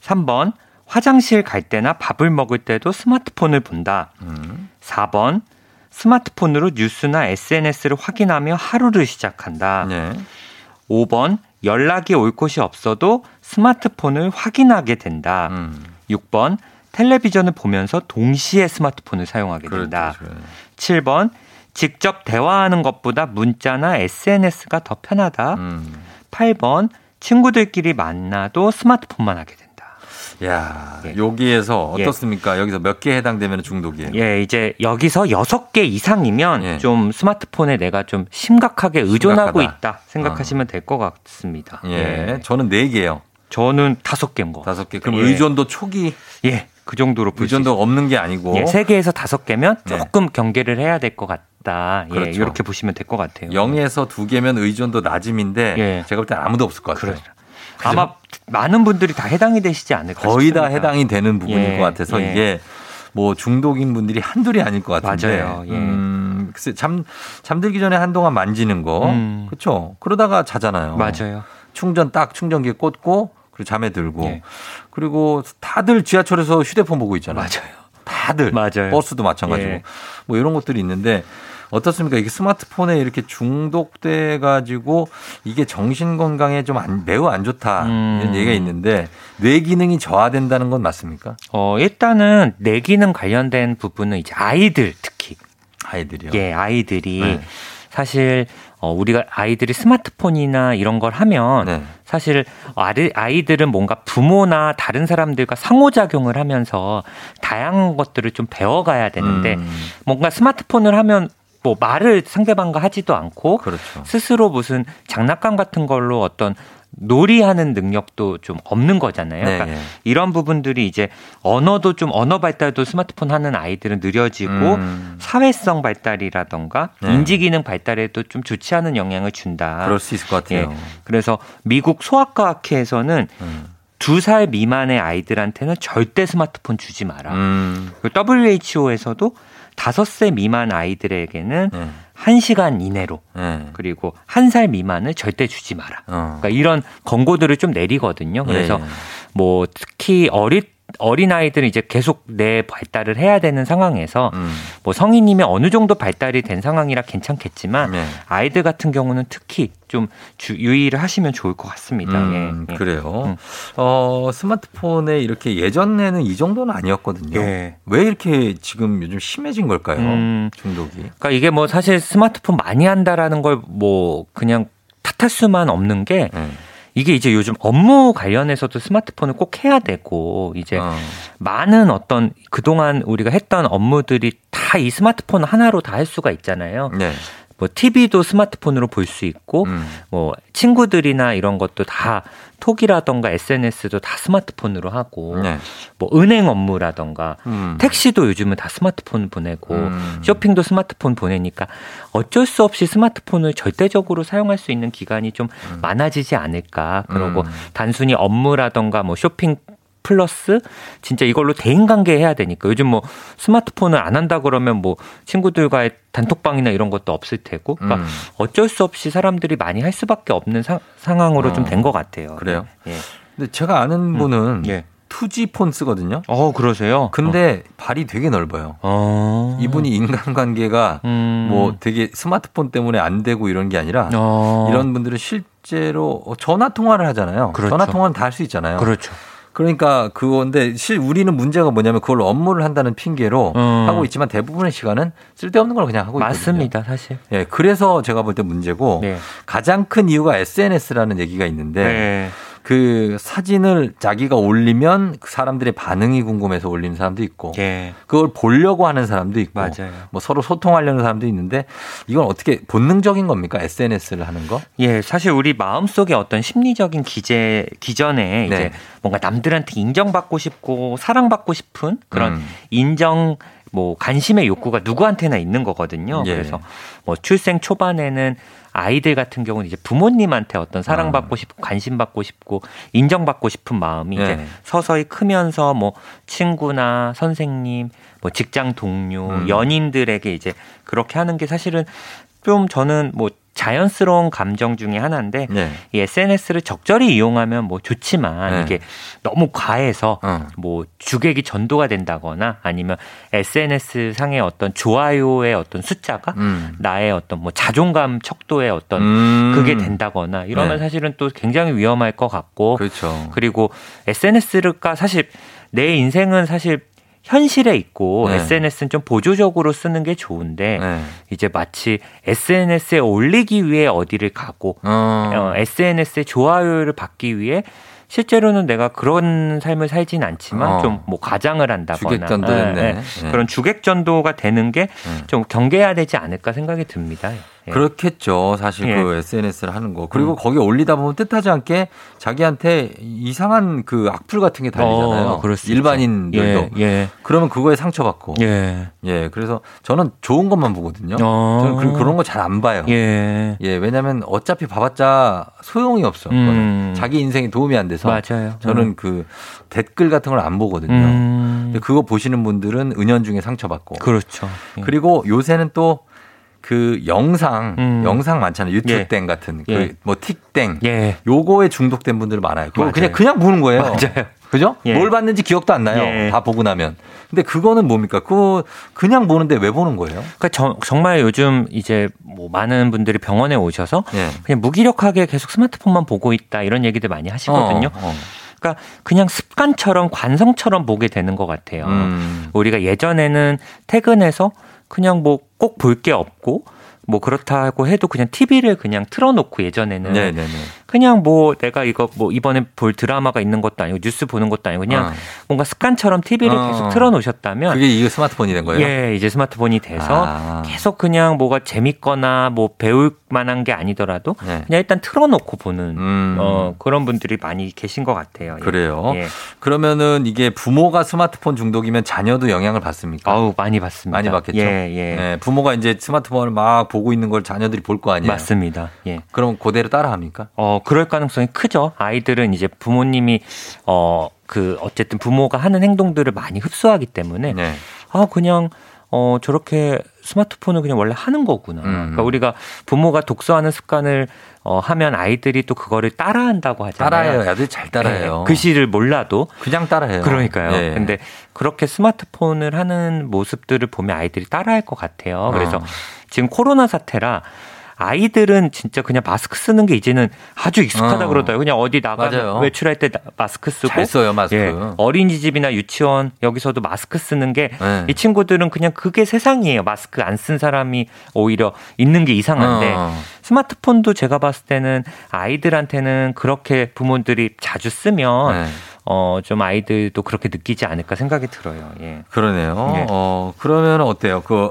삼 번 화장실 갈 때나 밥을 먹을 때도 스마트폰을 본다. 음. 사 번 스마트폰으로 뉴스나 에스엔에스를 확인하며 하루를 시작한다. 네. 오 번 연락이 올 곳이 없어도 스마트폰을 확인하게 된다. 음. 육 번 텔레비전을 보면서 동시에 스마트폰을 사용하게 된다. 그렇죠. 칠 번 직접 대화하는 것보다 문자나 에스엔에스가 더 편하다. 음. 팔 번 친구들끼리 만나도 스마트폰만 하게 된다. 야, 예. 여기에서 어떻습니까? 예. 여기서 몇 개 해당되면 중독이에요? 예, 이제 여기서 여섯 개 이상이면 예. 좀 스마트폰에 내가 좀 심각하게 의존하고 심각하다. 있다 생각하시면 어. 될 것 같습니다. 예. 예, 저는 네 개요. 저는 다섯 개인 거. 다섯 개. 그럼 예. 의존도 초기? 예, 그 정도로 볼 수 있어요. 의존도 없는 게 아니고. 예, 세 개에서 다섯 개면 조금 예. 경계를 해야 될 것 같다. 다. 그렇죠. 예, 이렇게 보시면 될 것 같아요. 영에서 두 개면 의존도 낮음인데 예. 제가 볼 땐 아무도 없을 것 같아요. 그렇죠. 아마 많은 분들이 다 해당이 되시지 않을까 거의 싶습니다. 다 해당이 되는 부분일 예, 것 같아서 예. 이게 뭐 중독인 분들이 한둘이 아닐 것 같은데. 맞아요. 예. 음, 글쎄 잠, 잠들기 전에 한동안 만지는 거. 음. 그렇죠. 그러다가 자잖아요. 맞아요. 충전 딱 충전기에 꽂고 그리고 잠에 들고. 예. 그리고 다들 지하철에서 휴대폰 보고 있잖아요. 맞아요. 다들. 맞아요. 버스도 마찬가지고. 예. 뭐 이런 것들이 있는데 어떻습니까? 이게 스마트폰에 이렇게 중독돼 가지고 이게 정신 건강에 좀 안, 매우 안 좋다 이런 음. 얘기가 있는데 뇌 기능이 저하된다는 건 맞습니까? 어 일단은 뇌 기능 관련된 부분은 이제 아이들 특히 아이들이요. 예, 아이들이 네. 사실 어, 우리가 아이들이 스마트폰이나 이런 걸 하면 네. 사실 아이들은 뭔가 부모나 다른 사람들과 상호작용을 하면서 다양한 것들을 좀 배워가야 되는데 음. 뭔가 스마트폰을 하면 뭐 말을 상대방과 하지도 않고 그렇죠. 스스로 무슨 장난감 같은 걸로 어떤 놀이하는 능력도 좀 없는 거잖아요. 네, 그러니까 네. 이런 부분들이 이제 언어도 좀 언어 발달도 스마트폰 하는 아이들은 느려지고 음. 사회성 발달이라던가 네. 인지기능 발달에도 좀 좋지 않은 영향을 준다. 그럴 수 있을 것 같아요. 예. 그래서 미국 소아과학회에서는 음. 두 살 미만의 아이들한테는 절대 스마트폰 주지 마라. 음. 더블유에이치오에서도 다섯 세 미만 아이들에게는 네. 한 시간 이내로 네. 그리고 한 살 미만을 절대 주지 마라. 어. 그러니까 이런 권고들을 좀 내리거든요. 그래서 네. 뭐 특히 어릴 어린 아이들은 이제 계속 뇌 발달을 해야 되는 상황에서 음. 뭐 성인이면 어느 정도 발달이 된 상황이라 괜찮겠지만 네. 아이들 같은 경우는 특히 좀 주, 유의를 하시면 좋을 것 같습니다. 음, 예. 그래요. 음. 어, 스마트폰에 이렇게 예전에는 이 정도는 아니었거든요. 예. 왜 이렇게 지금 요즘 심해진 걸까요? 음, 중독이. 그러니까 이게 뭐 사실 스마트폰 많이 한다라는 걸 뭐 그냥 탓할 수만 없는 게. 예. 이게 이제 요즘 업무 관련해서도 스마트폰을 꼭 해야 되고 이제 어. 많은 어떤 그동안 우리가 했던 업무들이 다 이 스마트폰 하나로 다 할 수가 있잖아요. 네. 뭐 티비도 스마트폰으로 볼 수 있고 음. 뭐 친구들이나 이런 것도 다 톡이라던가 에스엔에스도 다 스마트폰으로 하고 네. 뭐 은행 업무라던가 음. 택시도 요즘은 다 스마트폰 보내고 음. 쇼핑도 스마트폰 보내니까 어쩔 수 없이 스마트폰을 절대적으로 사용할 수 있는 기간이 좀 음. 많아지지 않을까. 그러고 음. 단순히 업무라던가 뭐 쇼핑 플러스 진짜 이걸로 대인관계 해야 되니까 요즘 뭐 스마트폰을 안 한다 그러면 뭐 친구들과의 단톡방이나 이런 것도 없을 테고 그러니까 음. 어쩔 수 없이 사람들이 많이 할 수밖에 없는 사, 상황으로 어. 좀 된 것 같아요. 그래요? 예. 근데 제가 아는 분은 음. 예. 투지폰 쓰거든요. 어, 그러세요? 근데 어. 발이 되게 넓어요. 어. 이분이 인간관계가 음. 뭐 되게 스마트폰 때문에 안 되고 이런 게 아니라 어. 이런 분들은 실제로 전화통화를 하잖아요. 그렇죠. 전화통화는 다 할 수 있잖아요. 그렇죠. 그러니까 그건데 실 우리는 문제가 뭐냐면 그걸 업무를 한다는 핑계로 음. 하고 있지만 대부분의 시간은 쓸데없는 걸 그냥 하고 있거든요. 맞습니다. 사실. 예, 그래서 제가 볼 때 문제고 네. 가장 큰 이유가 에스엔에스라는 얘기가 있는데 네. 그 사진을 자기가 올리면 사람들의 반응이 궁금해서 올리는 사람도 있고 예. 그걸 보려고 하는 사람도 있고 맞아요. 뭐 서로 소통하려는 사람도 있는데 이건 어떻게 본능적인 겁니까? 에스엔에스를 하는 거? 예, 사실 우리 마음속에 어떤 심리적인 기제 기전에 네. 이제 뭔가 남들한테 인정받고 싶고 사랑받고 싶은 그런 음. 인정 뭐 관심의 욕구가 누구한테나 있는 거거든요. 예. 그래서 뭐 출생 초반에는 아이들 같은 경우는 이제 부모님한테 어떤 사랑받고 싶고 관심받고 싶고 인정받고 싶은 마음이 예. 이제 서서히 크면서 뭐 친구나 선생님, 뭐 직장 동료, 음. 연인들에게 이제 그렇게 하는 게 사실은 좀 저는 뭐 자연스러운 감정 중에 하나인데 네. 이 에스엔에스를 적절히 이용하면 뭐 좋지만 네. 이게 너무 과해서 어. 뭐 주객이 전도가 된다거나 아니면 에스엔에스 상의 어떤 좋아요의 어떤 숫자가 음. 나의 어떤 뭐 자존감 척도의 어떤 음. 그게 된다거나 이러면 네. 사실은 또 굉장히 위험할 것 같고 그렇죠. 그리고 에스엔에스가 사실 내 인생은 사실 현실에 있고 네. 에스엔에스는 좀 보조적으로 쓰는 게 좋은데 네. 이제 마치 에스엔에스에 올리기 위해 어디를 가고 어. 에스엔에스의 좋아요를 받기 위해 실제로는 내가 그런 삶을 살진 않지만 어. 좀 뭐 과장을 한다거나 주객전도 네. 네. 네. 그런 주객전도가 되는 게 좀 네. 경계해야 되지 않을까 생각이 듭니다. 예. 그렇겠죠. 사실 예. 그 에스엔에스를 하는 거. 그리고 음. 거기 올리다 보면 뜻하지 않게 자기한테 이상한 그 악플 같은 게 달리잖아요. 어, 일반인들도. 예. 예. 그러면 그거에 상처받고. 예. 예. 그래서 저는 좋은 것만 보거든요. 어. 저는 그런 거 잘 안 봐요. 예. 예. 왜냐하면 어차피 봐봤자 소용이 없어. 음. 자기 인생에 도움이 안 돼서. 맞아요. 저는 음. 그 댓글 같은 걸 안 보거든요. 음. 근데 그거 보시는 분들은 은연중에 상처받고. 그렇죠. 예. 그리고 요새는 또 그 영상, 음. 영상 많잖아요. 유튜브 땡 예. 같은, 그 예. 뭐 틱땡. 예. 요거에 중독된 분들 많아요. 그걸 그냥, 그냥 보는 거예요. 맞아요. 그죠? 예. 뭘 봤는지 기억도 안 나요. 예. 다 보고 나면. 근데 그거는 뭡니까? 그거 그냥 보는데 왜 보는 거예요? 그러니까 저, 정말 요즘 이제 뭐 많은 분들이 병원에 오셔서 예. 그냥 무기력하게 계속 스마트폰만 보고 있다 이런 얘기들 많이 하시거든요. 어, 어. 그러니까 그냥 습관처럼 관성처럼 보게 되는 것 같아요. 음. 우리가 예전에는 퇴근해서 그냥 뭐 꼭 볼 게 없고 뭐 그렇다고 해도 그냥 티비를 그냥 틀어놓고 예전에는 네네네. 그냥 뭐 내가 이거 뭐 이번에 볼 드라마가 있는 것도 아니고 뉴스 보는 것도 아니고 그냥 어. 뭔가 습관처럼 티비를 어. 계속 틀어놓으셨다면 그게 이게 스마트폰이 된 거예요? 예, 이제 스마트폰이 돼서 아. 계속 그냥 뭐가 재밌거나 뭐 배울 만한 게 아니더라도 네. 그냥 일단 틀어놓고 보는 음. 어, 그런 분들이 많이 계신 것 같아요. 예. 그래요? 예. 그러면은 이게 부모가 스마트폰 중독이면 자녀도 영향을 받습니까? 아우 많이 받습니다. 많이 받겠죠. 예, 예. 예, 부모가 이제 스마트폰을 막 보고 있는 걸 자녀들이 볼 거 아니에요? 맞습니다. 예. 그럼 그대로 따라합니까? 어, 그럴 가능성이 크죠. 아이들은 이제 부모님이 어, 그 어쨌든 부모가 하는 행동들을 많이 흡수하기 때문에 네. 아 그냥 어, 저렇게 스마트폰을 그냥 원래 하는 거구나. 음. 그러니까 우리가 부모가 독서하는 습관을 어, 하면 아이들이 또 그거를 따라한다고 하잖아요. 따라해요. 아이들이 잘 따라해요. 네. 글씨를 몰라도. 그냥 따라해요. 그러니까요. 네. 근데 그렇게 스마트폰을 하는 모습들을 보면 아이들이 따라할 것 같아요. 그래서 어. 지금 코로나 사태라 아이들은 진짜 그냥 마스크 쓰는 게 이제는 아주 익숙하다 어. 그러더라고요. 그냥 어디 나가서 외출할 때 마스크 쓰고. 잘 써요, 마스크. 예, 어린이집이나 유치원 여기서도 마스크 쓰는 게 이 친구들은 그냥 그게 세상이에요. 마스크 안 쓴 사람이 오히려 있는 게 이상한데 어. 스마트폰도 제가 봤을 때는 아이들한테는 그렇게 부모들이 자주 쓰면 네. 어, 좀 아이들도 그렇게 느끼지 않을까 생각이 들어요. 예. 그러네요. 예. 어, 그러면 어때요? 그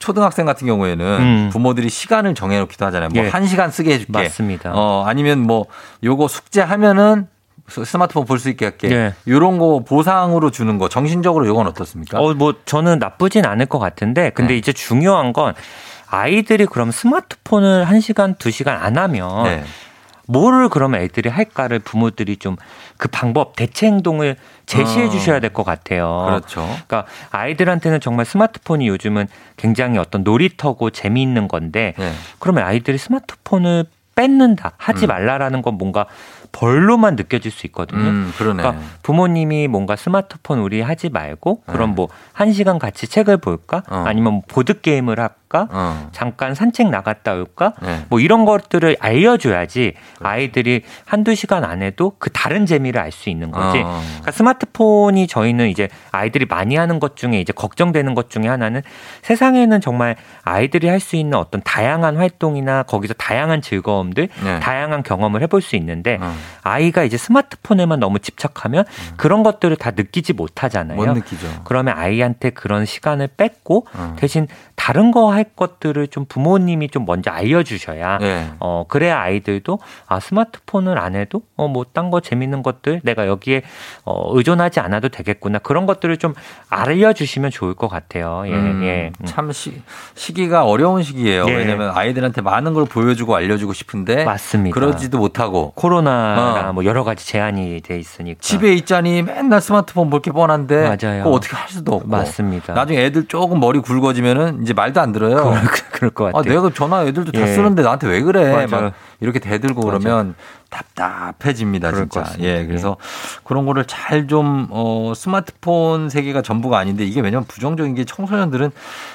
초등학생 같은 경우에는 음. 부모들이 시간을 정해놓기도 하잖아요. 뭐 예. 한 시간 쓰게 해줄게. 맞습니다. 어, 아니면 뭐 요거 숙제하면은 스마트폰 볼 수 있게 할게. 예. 이런 거 보상으로 주는 거 정신적으로 이건 어떻습니까? 어, 뭐 저는 나쁘진 않을 것 같은데 근데 네. 이제 중요한 건 아이들이 그럼 스마트폰을 한 시간, 두 시간 안 하면 네. 뭐를 그러면 애들이 할까를 부모들이 좀 그 방법, 대체 행동을 제시해 주셔야 될 것 같아요. 그렇죠. 그러니까 아이들한테는 정말 스마트폰이 요즘은 굉장히 어떤 놀이터고 재미있는 건데 네. 그러면 아이들이 스마트폰을 뺏는다, 하지 말라라는 건 뭔가 벌로만 느껴질 수 있거든요. 음, 그러네. 그러니까 부모님이 뭔가 스마트폰 우리 하지 말고 그럼 네. 뭐 한 시간 같이 책을 볼까? 어. 아니면 보드게임을 할까? 올까? 어. 잠깐 산책 나갔다 올까? 네. 뭐 이런 것들을 알려줘야지 그렇죠. 아이들이 한두 시간 안 해도 그 다른 재미를 알 수 있는 거지. 어. 그러니까 스마트폰이 저희는 이제 아이들이 많이 하는 것 중에 이제 걱정되는 것 중에 하나는 세상에는 정말 아이들이 할 수 있는 어떤 다양한 활동이나 거기서 다양한 즐거움들, 네. 다양한 경험을 해볼 수 있는데 어. 아이가 이제 스마트폰에만 너무 집착하면 어. 그런 것들을 다 느끼지 못하잖아요. 못 느끼죠. 그러면 아이한테 그런 시간을 뺏고 어. 대신 다른 거 할 것들을 좀 부모님이 좀 먼저 알려주셔야 네. 어, 그래야 아이들도 아 스마트폰을 안 해도 어, 뭐 딴 거 재밌는 것들 내가 여기에 어, 의존하지 않아도 되겠구나 그런 것들을 좀 알려주시면 좋을 것 같아요. 예, 음, 예. 참 시, 시기가 어려운 시기예요. 예. 왜냐하면 아이들한테 많은 걸 보여주고 알려주고 싶은데 맞습니다. 그러지도 못하고 코로나나 어. 뭐 여러 가지 제한이 돼 있으니까 집에 있자니 맨날 스마트폰 볼 게 뻔한데 맞아요. 그거 어떻게 할 수도 없고 맞습니다. 나중에 애들 조금 머리 굵어지면은 이제 말도 안 들어요. 그럴, 그럴 것 같아요. 아, 내가 전화 애들도 다 예. 쓰는데 나한테 왜 그래? 맞아요. 막 이렇게 대들고 맞아요. 그러면 답답해집니다, 진짜. 예, 그래서 예. 그런 거를 잘 좀 어, 스마트폰 세계가 전부가 아닌데 이게 왜냐면 부정적인 게 청소년들은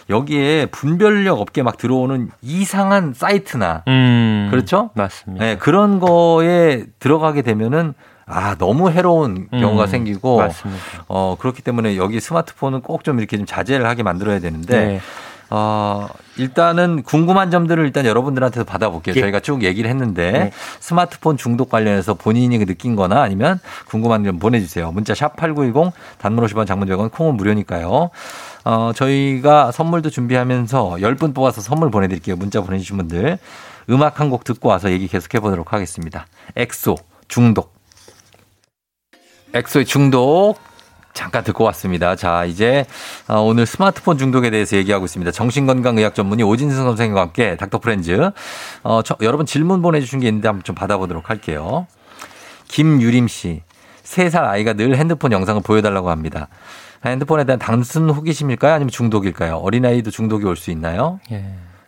여기에 분별력 없게 막 들어오는 이상한 사이트나 음, 그렇죠? 맞습니다. 예, 그런 거에 들어가게 되면은. 아, 너무 해로운 경우가 음, 생기고 맞습니다. 어, 그렇기 때문에 여기 스마트폰은 꼭 좀 이렇게 좀 자제를 하게 만들어야 되는데 네. 어, 일단은 궁금한 점들을 일단 여러분들한테서 받아볼게요. 예. 저희가 쭉 얘기를 했는데 네. 스마트폰 중독 관련해서 본인이 느낀 거나 아니면 궁금한 점 보내주세요. 문자 샵 팔구이공 단문 오십 원 장문 백 원 콩은 무료니까요. 어, 저희가 선물도 준비하면서 열 분 뽑아서 선물 보내드릴게요. 문자 보내주신 분들 음악 한 곡 듣고 와서 얘기 계속해 보도록 하겠습니다. 엑소 중독. 엑소의 중독 잠깐 듣고 왔습니다. 자, 이제 오늘 스마트폰 중독에 대해서 얘기하고 있습니다. 정신건강의학 전문의 오진승 선생님과 함께 닥터프렌즈. 어, 저, 여러분 질문 보내주신 게 있는데 한번 좀 받아보도록 할게요. 김유림 씨. 세 살 아이가 늘 핸드폰 영상을 보여달라고 합니다. 핸드폰에 대한 단순 호기심일까요? 아니면 중독일까요? 어린아이도 중독이 올 수 있나요? 예.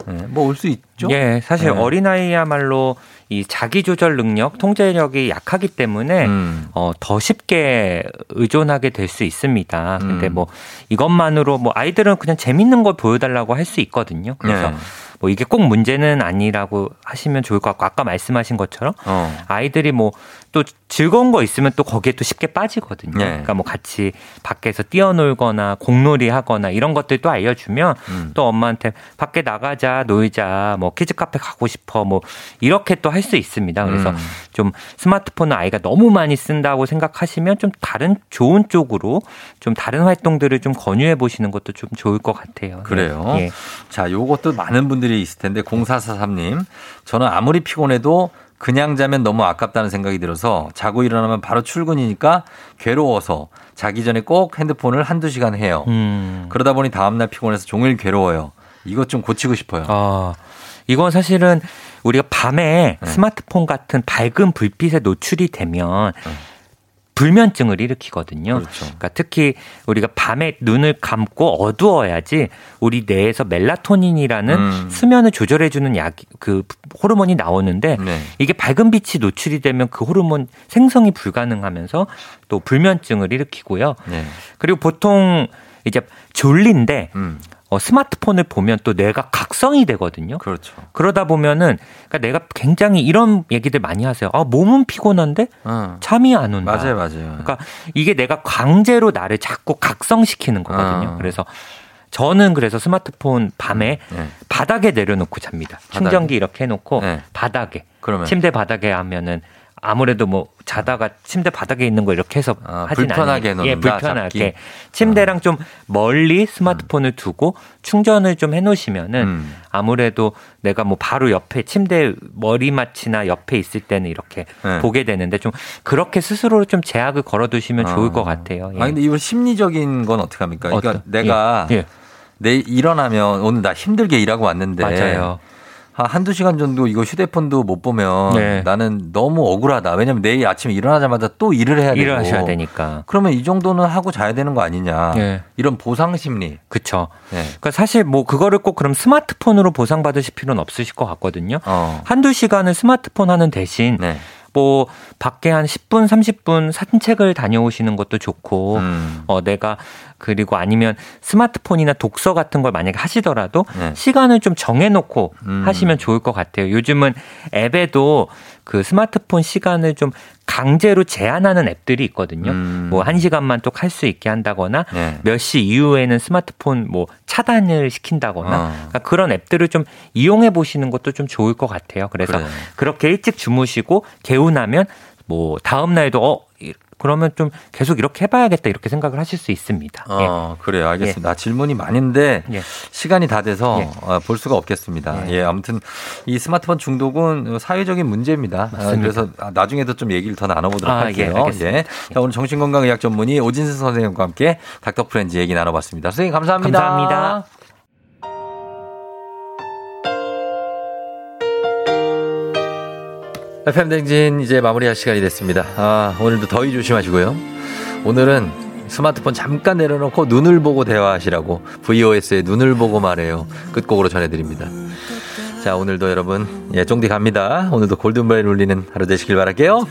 네, 뭐 올 수 있죠. 예, 사실 네. 어린아이야말로 이 자기 조절 능력, 통제력이 약하기 때문에 음. 어, 더 쉽게 의존하게 될 수 있습니다. 음. 근데 뭐 이것만으로 뭐 아이들은 그냥 재밌는 걸 보여달라고 할 수 있거든요. 그래서 네. 뭐 이게 꼭 문제는 아니라고 하시면 좋을 것 같고 아까 말씀하신 것처럼 어. 아이들이 뭐 또 즐거운 거 있으면 또 거기에 또 쉽게 빠지거든요. 네. 그러니까 뭐 같이 밖에서 뛰어놀거나 공놀이 하거나 이런 것들 또 알려주면 음. 또 엄마한테 밖에 나가자, 놀자, 뭐 키즈카페 가고 싶어 뭐 이렇게 또 할 수 있습니다. 그래서 음. 좀 스마트폰을 아이가 너무 많이 쓴다고 생각하시면 좀 다른 좋은 쪽으로 좀 다른 활동들을 좀 권유해 보시는 것도 좀 좋을 것 같아요. 그래요. 네. 자, 요것도 많은 분들이 있을 텐데 공사사삼 님 저는 아무리 피곤해도 그냥 자면 너무 아깝다는 생각이 들어서 자고 일어나면 바로 출근이니까 괴로워서 자기 전에 꼭 핸드폰을 한두 시간 해요. 음. 그러다 보니 다음날 피곤해서 종일 괴로워요. 이것 좀 고치고 싶어요. 아, 이건 사실은 우리가 밤에 네. 스마트폰 같은 밝은 불빛에 노출이 되면 네. 불면증을 일으키거든요. 그렇죠. 그러니까 특히 우리가 밤에 눈을 감고 어두워야지 우리 뇌에서 멜라토닌이라는 음. 수면을 조절해주는 약, 그 호르몬이 나오는데 네. 이게 밝은 빛이 노출이 되면 그 호르몬 생성이 불가능하면서 또 불면증을 일으키고요. 네. 그리고 보통 이제 졸린데 음. 어, 스마트폰을 보면 또 뇌가 각성이 되거든요. 그렇죠. 그러다 보면은 그러니까 내가 굉장히 이런 얘기들 많이 하세요. 아, 몸은 피곤한데 어. 잠이 안 온다. 맞아요, 맞아요. 그러니까 이게 내가 강제로 나를 자꾸 각성시키는 거거든요. 어. 그래서 저는 그래서 스마트폰 밤에 네. 바닥에 내려놓고 잡니다. 바닥에. 충전기 이렇게 해놓고 네. 바닥에 그러면. 침대 바닥에 하면은. 아무래도 뭐 자다가 침대 바닥에 있는 거 이렇게 해서 아, 하진 불편하게 않아요. 예, 불편하게 잡기. 침대랑 어. 좀 멀리 스마트폰을 음. 두고 충전을 좀 해놓으시면은 음. 아무래도 내가 뭐 바로 옆에 침대 머리맡이나 옆에 있을 때는 이렇게 네. 보게 되는데 좀 그렇게 스스로 좀 제약을 걸어두시면 어. 좋을 것 같아요. 예. 아 근데 이거 심리적인 건 어떻게 합니까? 그러니까 어떤? 내가 예. 예. 내 일어나면 오늘 나 힘들게 일하고 왔는데. 맞아요. 한두 시간 정도 이거 휴대폰도 못 보면 네. 나는 너무 억울하다. 왜냐면 내일 아침에 일어나자마자 또 일을 해야 일을 되고. 하셔야 되니까. 그러면 이 정도는 하고 자야 되는 거 아니냐. 네. 이런 보상 심리. 그렇죠. 네. 그러니까 사실 뭐 그거를 꼭 그럼 스마트폰으로 보상받으실 필요는 없으실 것 같거든요. 어. 한두 시간을 스마트폰 하는 대신 네. 뭐 밖에 한 십 분, 삼십 분 산책을 다녀오시는 것도 좋고 음. 어, 내가 그리고 아니면 스마트폰이나 독서 같은 걸 만약에 하시더라도 네. 시간을 좀 정해놓고 음. 하시면 좋을 것 같아요. 요즘은 앱에도 그 스마트폰 시간을 좀 강제로 제한하는 앱들이 있거든요. 음. 뭐 한 시간만 또 할 수 있게 한다거나 네. 몇 시 이후에는 스마트폰 뭐 차단을 시킨다거나 어. 그러니까 그런 앱들을 좀 이용해 보시는 것도 좀 좋을 것 같아요. 그래서 그래. 그렇게 일찍 주무시고 개운하면 뭐 다음 날도 어 그러면 좀 계속 이렇게 해봐야겠다 이렇게 생각을 하실 수 있습니다. 어, 예. 그래요. 알겠습니다. 예. 질문이 많은데 예. 시간이 다 돼서 예. 아, 볼 수가 없겠습니다. 예. 예, 아무튼 이 스마트폰 중독은 사회적인 문제입니다. 아, 그래서 나중에도 좀 얘기를 더 나눠보도록 아, 할게요. 예, 알겠습니다. 예. 자, 오늘 정신건강의학 전문의 오진승 선생님과 함께 닥터프렌즈 얘기 나눠봤습니다. 선생님 감사합니다. 감사합니다. 에프엠 댕진 이제 마무리할 시간이 됐습니다. 아, 오늘도 더위 조심하시고요. 오늘은 스마트폰 잠깐 내려놓고 눈을 보고 대화하시라고 브이오에스의 눈을 보고 말해요. 끝곡으로 전해드립니다. 자, 오늘도 여러분 예, 쫑디 갑니다. 오늘도 골든벨 울리는 하루 되시길 바랄게요.